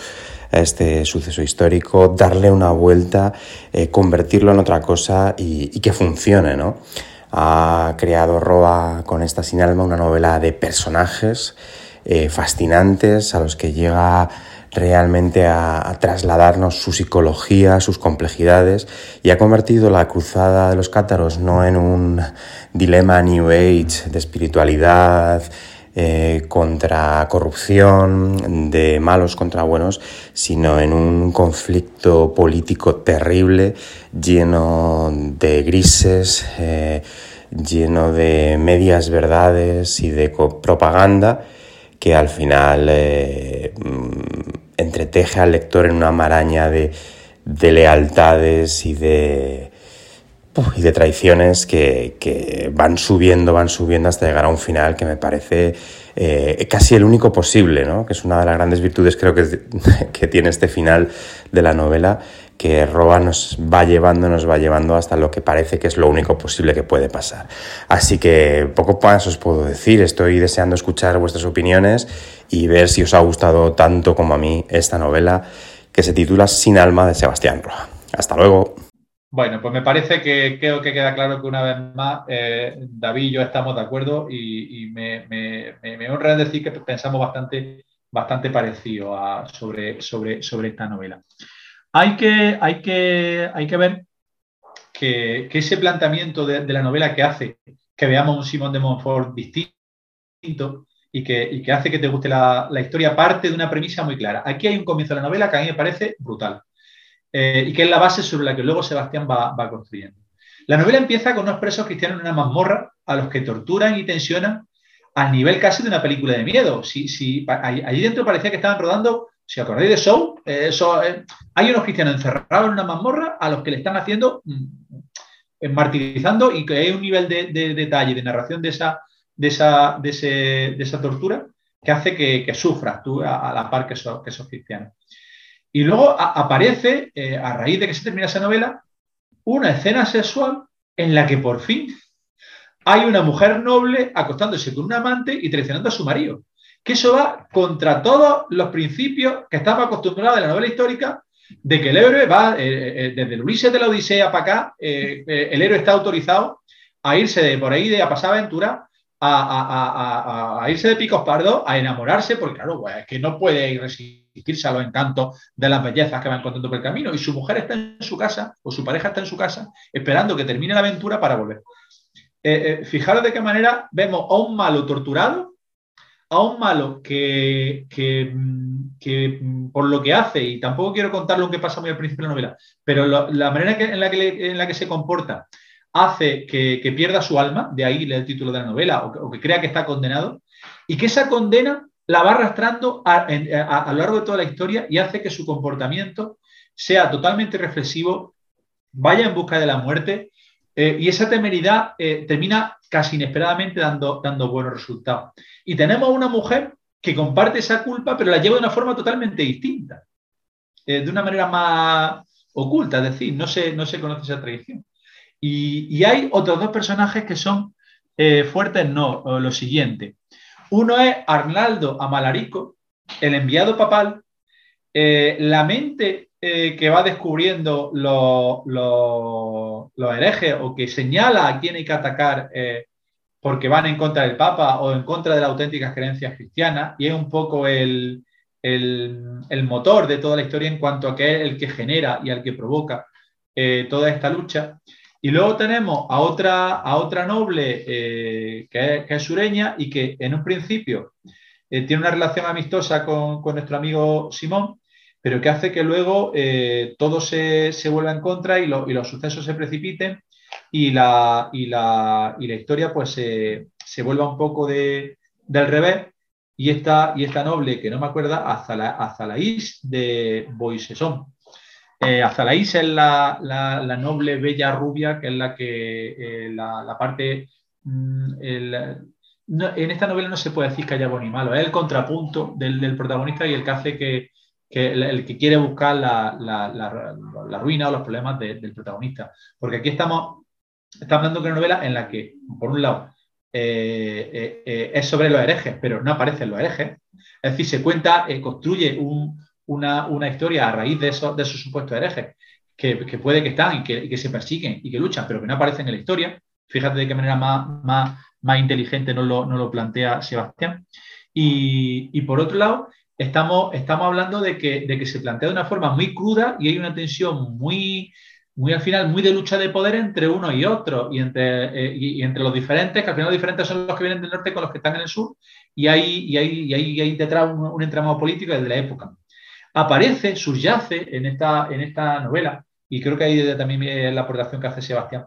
a este suceso histórico, darle una vuelta, convertirlo en otra cosa y que funcione, ¿no? Ha creado Roa con esta Sin alma una novela de personajes fascinantes a los que llega realmente a trasladarnos su psicología, sus complejidades, y ha convertido la cruzada de los cátaros no en un dilema New Age de espiritualidad, contra corrupción, de malos contra buenos, sino en un conflicto político terrible, lleno de grises, lleno de medias verdades y de propaganda que al final entreteje al lector en una maraña de lealtades y de traiciones que van subiendo hasta llegar a un final que me parece casi el único posible, ¿no? Que es una de las grandes virtudes, creo que tiene este final de la novela, que Roa nos va llevando hasta lo que parece que es lo único posible que puede pasar. Así que poco más os puedo decir. Estoy deseando escuchar vuestras opiniones y ver si os ha gustado tanto como a mí esta novela, que se titula Sin alma, de Sebastián Roa. ¡Hasta luego! Bueno, pues me parece que creo que queda claro que una vez más David y yo estamos de acuerdo y me honra decir que pensamos bastante parecido sobre esta novela. Hay que ver que ese planteamiento de la novela que hace que veamos un Simón de Montfort distinto y que hace que te guste la historia parte de una premisa muy clara. Aquí hay un comienzo de la novela que a mí me parece brutal. Y que es la base sobre la que luego Sebastián va construyendo. La novela empieza con unos presos cristianos en una mazmorra a los que torturan y tensionan al nivel casi de una película de miedo. Allí dentro parecía que estaban rodando, si acordáis de Show, hay unos cristianos encerrados en una mazmorra a los que le están haciendo, martirizando, y que hay un nivel de detalle, de narración de esa tortura que hace que sufras tú a la par que esos cristianos. Y luego aparece, a raíz de que se termina esa novela, una escena sexual en la que por fin hay una mujer noble acostándose con un amante y traicionando a su marido. Que eso va contra todos los principios que estamos acostumbrados de la novela histórica, de que el héroe va, desde el Ulises de la Odisea para acá, el héroe está autorizado a irse de por ahí, a pasar aventura, a irse de picos pardos, a enamorarse, porque claro, pues, es que no puede ir resistirse a los encantos de las bellezas que van encontrando por el camino, y su mujer está en su casa, o su pareja está en su casa, esperando que termine la aventura para volver. Fijaros de qué manera vemos a un malo torturado, a un malo que por lo que hace, y tampoco quiero contar lo que pasa muy al principio de la novela, pero la manera en la que se comporta hace que pierda su alma, de ahí el título de la novela, o que crea que está condenado, y que esa condena la va arrastrando a lo largo de toda la historia, y hace que su comportamiento sea totalmente reflexivo, vaya en busca de la muerte, y esa temeridad termina casi inesperadamente dando buenos resultados. Y tenemos a una mujer que comparte esa culpa, pero la lleva de una forma totalmente distinta, de una manera más oculta, es decir, no se conoce esa tradición. Y hay otros dos personajes que son fuertes, no, lo siguiente. Uno es Arnaldo Amalarico, el enviado papal, la mente que va descubriendo los herejes, o que señala a quién hay que atacar porque van en contra del Papa o en contra de las auténticas creencias cristianas, y es un poco el motor de toda la historia en cuanto a que es el que genera y al que provoca toda esta lucha. Y luego tenemos a otra noble que es sureña, y que en un principio tiene una relación amistosa con nuestro amigo Simón, pero que hace que luego todo se vuelva en contra y los sucesos se precipiten y la historia pues se vuelva un poco del revés, y esta noble, que no me acuerdo, Azalaís de Boisesón. Azalaís es la noble bella rubia, que es la que la parte... No, en esta novela no se puede decir que haya bueno y malo, es el contrapunto del protagonista y el que hace el que quiere buscar la ruina o los problemas del protagonista. Porque aquí estamos hablando de una novela en la que, por un lado, es sobre los herejes, pero no aparecen los herejes. Es decir, se cuenta, construye una historia a raíz de esos supuestos herejes, que puede que están y que se persiguen y que luchan, pero que no aparecen en la historia. Fíjate de qué manera más inteligente no lo plantea Sebastián. Y por otro lado, estamos hablando de que se plantea de una forma muy cruda y hay una tensión muy al final, muy de lucha de poder entre uno y otro, y entre los diferentes, que al final los diferentes son los que vienen del norte con los que están en el sur, y hay detrás un entramado político desde la época. Aparece, subyace en esta novela, y creo que ahí también la aportación que hace Sebastián,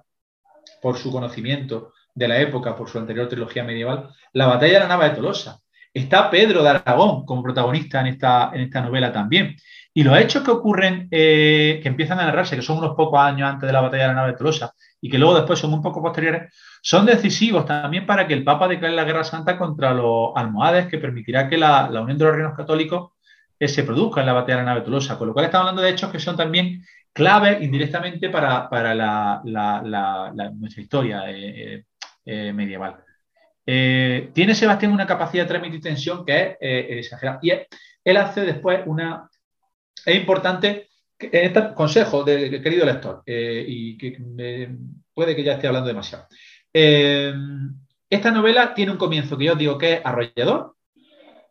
por su conocimiento de la época, por su anterior trilogía medieval, la batalla de la Nava de Tolosa. Está Pedro de Aragón como protagonista en esta novela también. Y los hechos que ocurren, que empiezan a narrarse, que son unos pocos años antes de la batalla de la Nava de Tolosa, y que luego después son un poco posteriores, son decisivos también para que el Papa declare la Guerra Santa contra los almohades, que permitirá que la unión de los reinos católicos se produzca en la batalla de la Nava de Tolosa. Con lo cual estamos hablando de hechos que son también clave indirectamente para nuestra historia medieval. Tiene Sebastián una capacidad de transmitir tensión que es exagerada. Y él hace después una... Es importante, este consejo del querido lector, y que puede que ya esté hablando demasiado. Esta novela tiene un comienzo que yo digo que es arrollador.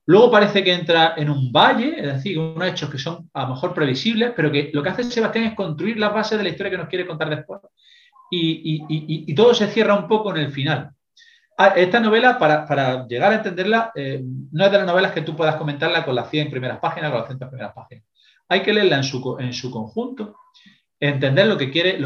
Luego parece que entra en un valle, es decir, unos hechos que son a lo mejor previsibles, pero que lo que hace Sebastián es construir las bases de la historia que nos quiere contar después. Y todo se cierra un poco en el final. Esta novela, para llegar a entenderla, no es de las novelas que tú puedas comentarla con las 100 primeras páginas, con las 200 primeras páginas. Hay que leerla en su conjunto, entender lo que quiere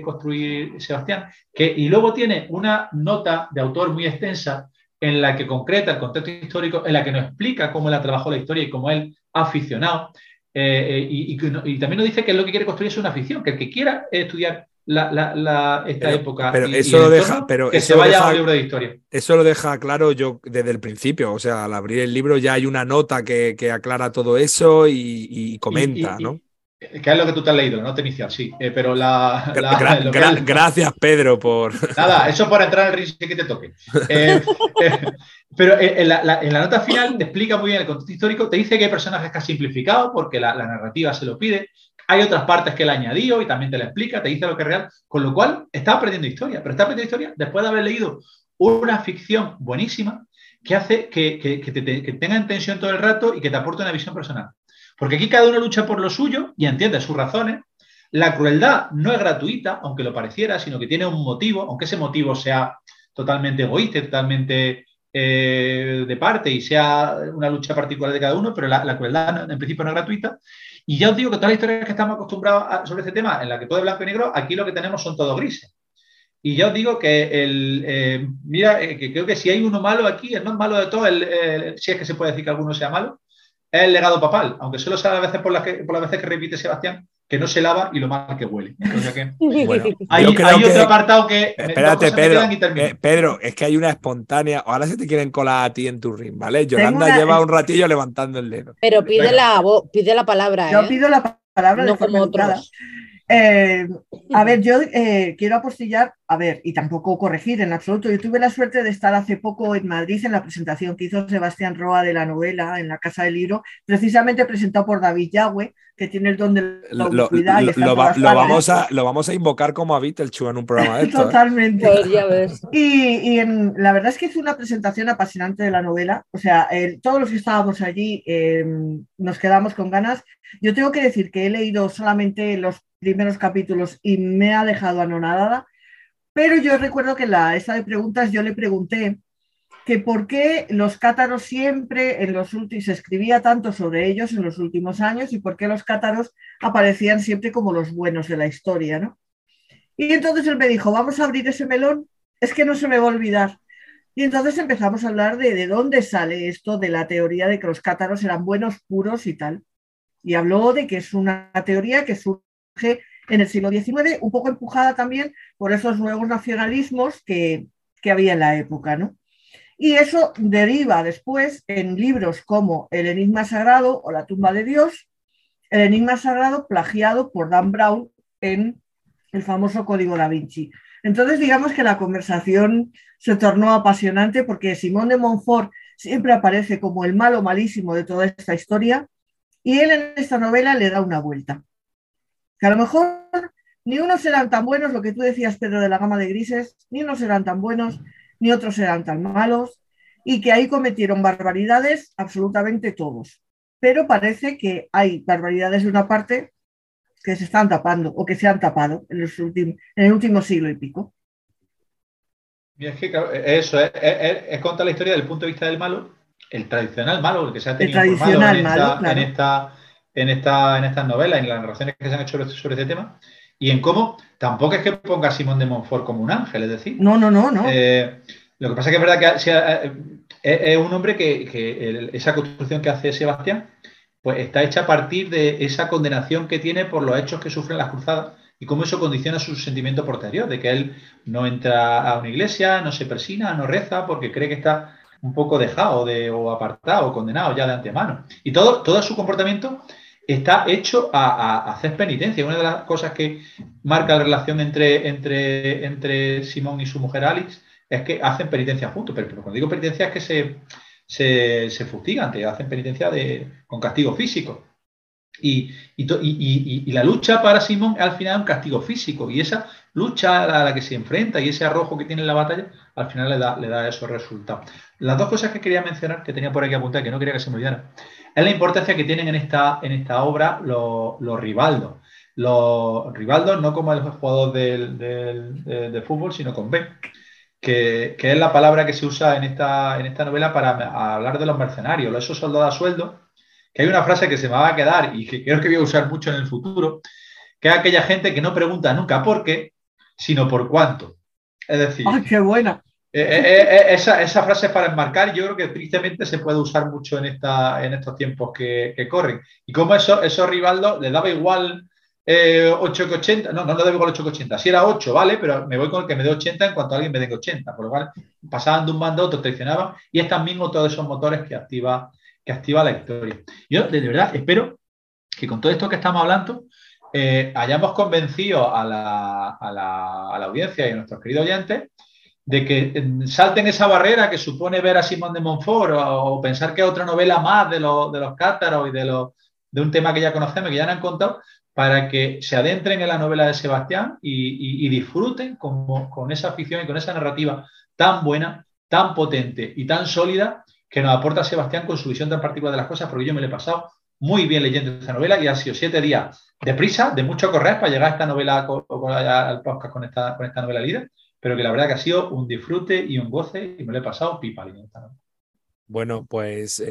construir Sebastián, y luego tiene una nota de autor muy extensa, en la que concreta el contexto histórico, en la que nos explica cómo él ha trabajado la historia y cómo él ha aficionado. Y también nos dice que lo que quiere construir es una afición, que el que quiera estudiar esta época. Pero eso lo deja. Que se vaya a un libro de historia. Eso lo deja claro yo desde el principio. O sea, al abrir el libro ya hay una nota que aclara todo eso y comenta, ¿no? Que es lo que tú te has leído, la nota inicial, sí. Pero gracias, Pedro, por... Nada, eso para entrar al ring que te toque. Pero en la nota final te explica muy bien el contexto histórico, te dice que hay personajes que ha simplificado porque la narrativa se lo pide, hay otras partes que le ha añadido y también te la explica, te dice lo que es real, con lo cual estás aprendiendo historia, pero estás aprendiendo historia después de haber leído una ficción buenísima que hace que tenga en tensión todo el rato y que te aporte una visión personal. Porque aquí cada uno lucha por lo suyo y entiende sus razones. La crueldad no es gratuita, aunque lo pareciera, sino que tiene un motivo, aunque ese motivo sea totalmente egoísta, totalmente de parte y sea una lucha particular de cada uno, pero la crueldad en principio no es gratuita. Y ya os digo que todas las historias que estamos acostumbrados sobre este tema, en la que todo es blanco y negro, aquí lo que tenemos son todos grises. Y ya os digo que que creo que si hay uno malo aquí, el más malo de todos, si es que se puede decir que alguno sea malo, es el legado papal, aunque solo sea a veces por las veces que repite Sebastián, que no se lava y lo mal que huele. O sea que, bueno, hay otro apartado que... Espérate, Pedro, es que hay una espontánea... Ahora se te quieren colar a ti en tu ring, ¿vale? Yolanda lleva un ratillo levantando el dedo. Pero pide la palabra. Yo pido la palabra, no como otros. A ver, yo quiero apostillar, y tampoco corregir en absoluto. Yo tuve la suerte de estar hace poco en Madrid en la presentación que hizo Sebastián Roa de la novela en la Casa del Libro, precisamente presentado por David Yagüe, que tiene el don de la ubicuidad. Lo vamos a invocar como a Beetlejuice en un programa de esto. Totalmente. La verdad es que hizo una presentación apasionante de la novela. O sea, todos los que estábamos allí nos quedamos con ganas. Yo tengo que decir que he leído solamente los primeros capítulos y me ha dejado anonadada, pero yo recuerdo que en la esta de preguntas yo le pregunté que por qué los cátaros siempre en los últimos, se escribía tanto sobre ellos en los últimos años y por qué los cátaros aparecían siempre como los buenos de la historia, ¿no? Y entonces él me dijo, vamos a abrir ese melón, es que no se me va a olvidar. Y entonces empezamos a hablar de dónde sale esto de la teoría de que los cátaros eran buenos, puros y tal. Y habló de que es una teoría que surge en el siglo XIX, un poco empujada también por esos nuevos nacionalismos que había en la época, ¿no? Y eso deriva después en libros como El enigma sagrado o La tumba de Dios, El enigma sagrado plagiado por Dan Brown en el famoso Código da Vinci. Entonces, digamos que la conversación se tornó apasionante porque Simón de Montfort siempre aparece como el malo malísimo de toda esta historia y él en esta novela le da una vuelta. Que a lo mejor ni unos eran tan buenos, lo que tú decías, Pedro, de la gama de grises, ni unos eran tan buenos, ni otros eran tan malos, y que ahí cometieron barbaridades absolutamente todos. Pero parece que hay barbaridades de una parte que se están tapando o que se han tapado en el último siglo y pico. Y es que claro, eso es contar la historia desde el punto de vista del malo, el tradicional malo, el que se ha tenido formado en estas novelas, en las narraciones que se han hecho sobre este tema, y en cómo tampoco es que ponga a Simón de Montfort como un ángel, es decir... No. Lo que pasa es que es verdad que es un hombre que esa construcción que hace Sebastián pues está hecha a partir de esa condenación que tiene por los hechos que sufren las cruzadas y cómo eso condiciona su sentimiento posterior, de que él no entra a una iglesia, no se persina, no reza, porque cree que está un poco dejado o apartado, condenado ya de antemano. Y todo su comportamiento está hecho a hacer penitencia. Una de las cosas que marca la relación entre Simón y su mujer Alice es que hacen penitencia juntos, pero cuando digo penitencia es que se fustigan, te hacen penitencia con castigo físico. Y la lucha para Simón al final es un castigo físico, y esa lucha a la que se enfrenta y ese arrojo que tiene en la batalla al final le da esos resultados. Las dos cosas que quería mencionar, que tenía por aquí apuntada, que no quería que se me olvidara, es la importancia que tienen en esta obra los rivaldos. Los rivaldos no como el jugador de fútbol, sino con B. Que es la palabra que se usa en esta novela para hablar de los mercenarios, esos soldados a sueldo, que hay una frase que se me va a quedar y que creo que voy a usar mucho en el futuro, que es aquella gente que no pregunta nunca por qué, sino por cuánto. Es decir... ¡Ay, qué buena! Esa frase es para enmarcar, yo creo que tristemente se puede usar mucho en estos tiempos que corren. Y como esos rivaldos les daba igual... 8,80, no le debo con 8,80. Si era 8, vale, pero me voy con el que me dé 80 en cuanto a alguien me dé 80, por lo cual pasaban de un bando a otro, traicionaban, y es también otro de esos motores que activa la historia. Yo de verdad espero que con todo esto que estamos hablando hayamos convencido a la audiencia y a nuestros queridos oyentes de que salten esa barrera que supone ver a Simón de Montfort o pensar que es otra novela más de los cátaros y de un tema que ya conocemos, que ya nos han contado, para que se adentren en la novela de Sebastián y disfruten con esa ficción y con esa narrativa tan buena, tan potente y tan sólida que nos aporta Sebastián con su visión tan particular de las cosas, porque yo me lo he pasado muy bien leyendo esta novela y ha sido 7 días de prisa, de mucho correr para llegar a esta novela, al podcast con esta novela líder, pero que la verdad que ha sido un disfrute y un goce y me lo he pasado pipa leyendo esta novela. Bueno, pues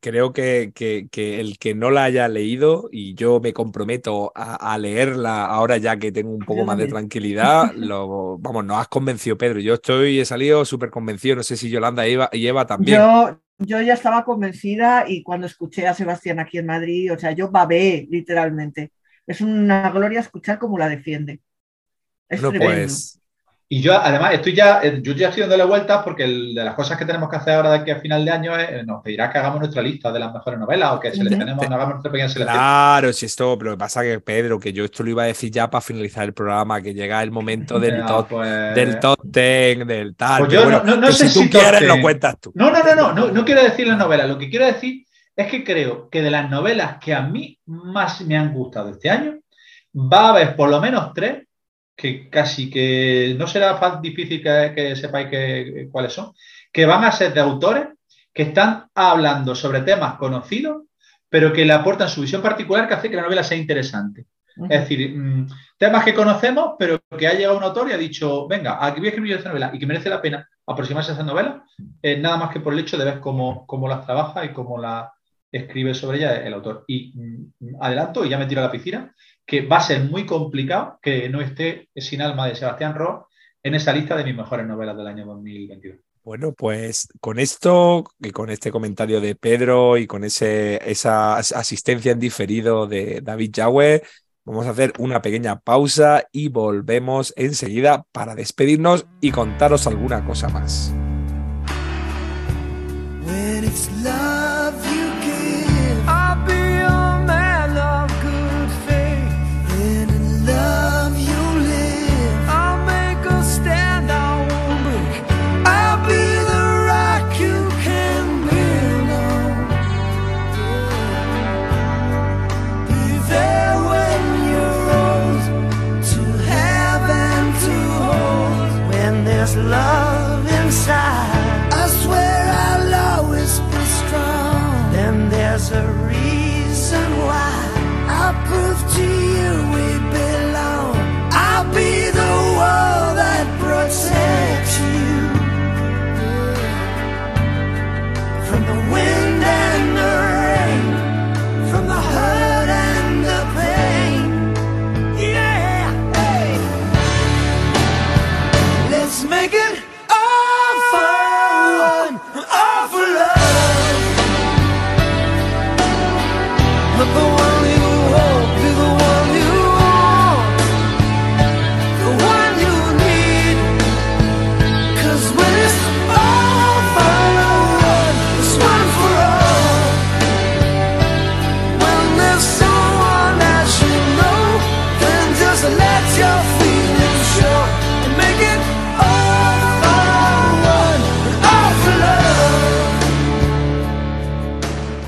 creo que el que no la haya leído, y yo me comprometo a leerla ahora ya que tengo un poco más de tranquilidad, nos has convencido, Pedro. Yo he salido súper convencido, no sé si Yolanda y Eva también. Yo ya estaba convencida y cuando escuché a Sebastián aquí en Madrid, yo babeé literalmente. Es una gloria escuchar cómo la defiende. Es tremendo. Pues... Y yo, además, yo ya estoy dándole vueltas porque de las cosas que tenemos que hacer ahora de aquí a final de año nos pedirá que hagamos nuestra lista de las mejores novelas o que seleccionemos, no hagamos nuestra pequeña selección. Claro, si esto, pero lo que pasa es que, Pedro, que yo esto lo iba a decir ya para finalizar el programa, que llega el momento del top 10, del tal. Pues yo bueno, no sé si tú quieres, lo cuentas tú. No quiero decir las novelas, lo que quiero decir es que creo que de las novelas que a mí más me han gustado este año, va a haber por lo menos 3, que casi que no será tan difícil que sepáis cuáles son, que van a ser de autores que están hablando sobre temas conocidos, pero que le aportan su visión particular que hace que la novela sea interesante. Uh-huh. Es decir, temas que conocemos, pero que ha llegado un autor y ha dicho, venga, aquí voy a escribir esta novela, y que merece la pena aproximarse a esa novela, nada más que por el hecho de ver cómo las trabaja y cómo la escribe sobre ella el autor. Y adelanto, y ya me tiro a la piscina, que va a ser muy complicado que no esté Sin alma de Sebastián Roa en esa lista de mis mejores novelas del año 2022. Bueno, pues con esto y con este comentario de Pedro y con esa asistencia en diferido de David Yagüe, vamos a hacer una pequeña pausa y volvemos enseguida para despedirnos y contaros alguna cosa más. Love inside, I swear I'll always be strong. Then there's a reason why I'll prove to you we belong. I'll be the wall that protects you from the wind and the rain, from the hurt and the pain. Yeah, hey. Let's make it.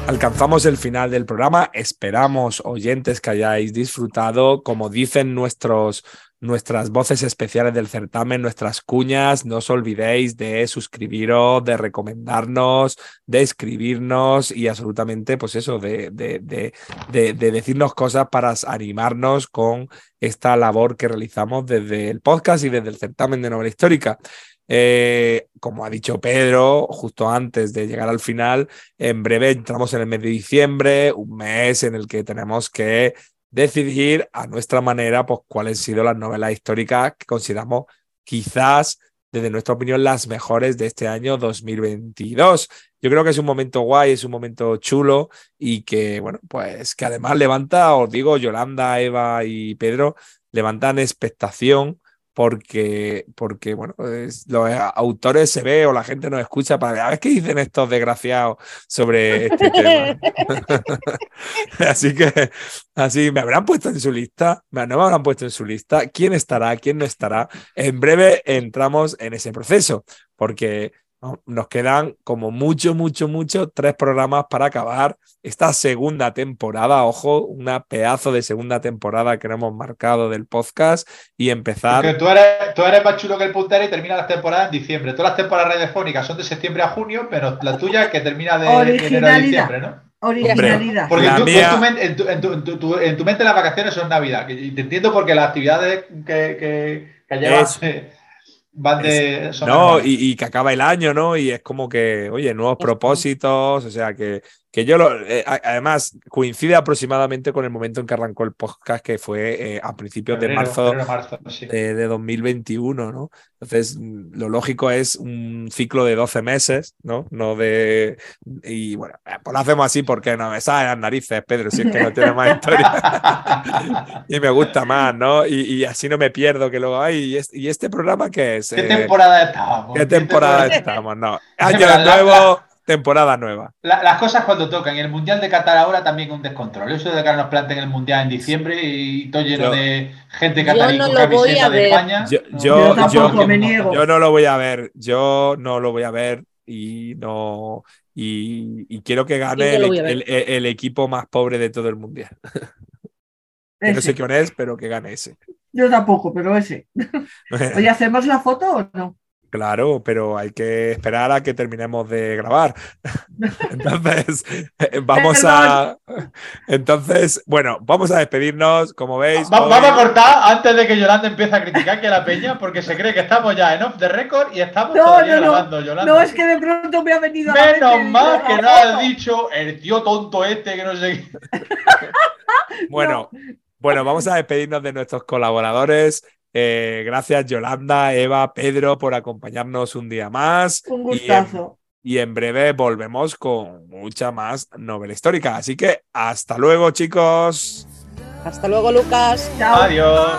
Alcanzamos el final del programa, esperamos, oyentes, que hayáis disfrutado, como dicen nuestras voces especiales del certamen, nuestras cuñas. No os olvidéis de suscribiros, de recomendarnos, de escribirnos y absolutamente, pues eso, de decirnos cosas para animarnos con esta labor que realizamos desde el podcast y desde el certamen de novela histórica. Como ha dicho Pedro, justo antes de llegar al final, en breve entramos en el mes de diciembre, un mes en el que tenemos que decidir a nuestra manera pues, cuáles han sido las novelas históricas que consideramos quizás, desde nuestra opinión, las mejores de este año 2022. Yo creo que es un momento guay, es un momento chulo y que, bueno, pues que además levanta, os digo, Yolanda, Eva y Pedro, levantan expectación. Porque bueno, los autores se ve o la gente nos escucha para ver a ver qué dicen estos desgraciados sobre este tema. Así me habrán puesto en su lista, no me habrán puesto en su lista, quién estará, quién no estará. En breve entramos en ese proceso, porque nos quedan como mucho 3 programas para acabar esta segunda temporada. Ojo, una pedazo de segunda temporada que nos hemos marcado del podcast y empezar... Porque tú eres más chulo que el puntero y terminas las temporadas en diciembre. Todas las temporadas radiofónicas son de septiembre a junio, pero la tuya que termina de enero a diciembre, ¿no? Originalidad. Porque en tu mente las vacaciones son Navidad. Y te entiendo porque las actividades que llevas... Y que acaba el año, ¿no? Y es como que, oye, nuevos propósitos, o sea, que yo además coincide aproximadamente con el momento en que arrancó el podcast, que fue a principios de marzo sí, de 2021, ¿no? Entonces, lo lógico es un ciclo de 12 meses, ¿no? Y bueno, pues lo hacemos así porque no me salen las narices, Pedro, si es que no tiene más historia. Y me gusta más, ¿no? Y así no me pierdo que luego hay. ¿Y este programa qué es? ¿Qué temporada estamos? No. Año nuevo... Temporada nueva. Las cosas cuando tocan. El Mundial de Qatar ahora también es un descontrol. Eso de que nos planten el Mundial en diciembre y todo lleno de gente catarí con camiseta de España. Yo no lo voy a ver. Yo no lo voy a ver y no... Y quiero que gane el equipo más pobre de todo el Mundial. No sé quién es, pero que gane ese. Yo tampoco, pero ese. Oye, ¿hacemos la foto o no? Claro, pero hay que esperar a que terminemos de grabar. Entonces, vamos a despedirnos, como veis. Vamos a cortar antes de que Yolanda empiece a criticar que la peña, porque se cree que estamos ya en off the record y estamos grabando, Yolanda. No, es que de pronto me ha venido menos mal que no has dicho el tío tonto este que no sé qué. Bueno. Bueno, vamos a despedirnos de nuestros colaboradores. Gracias Yolanda, Eva, Pedro por acompañarnos un día más. Un gustazo. Y en breve volvemos con mucha más novela histórica. Así que hasta luego, chicos. Hasta luego, Lucas. Chao. Adiós.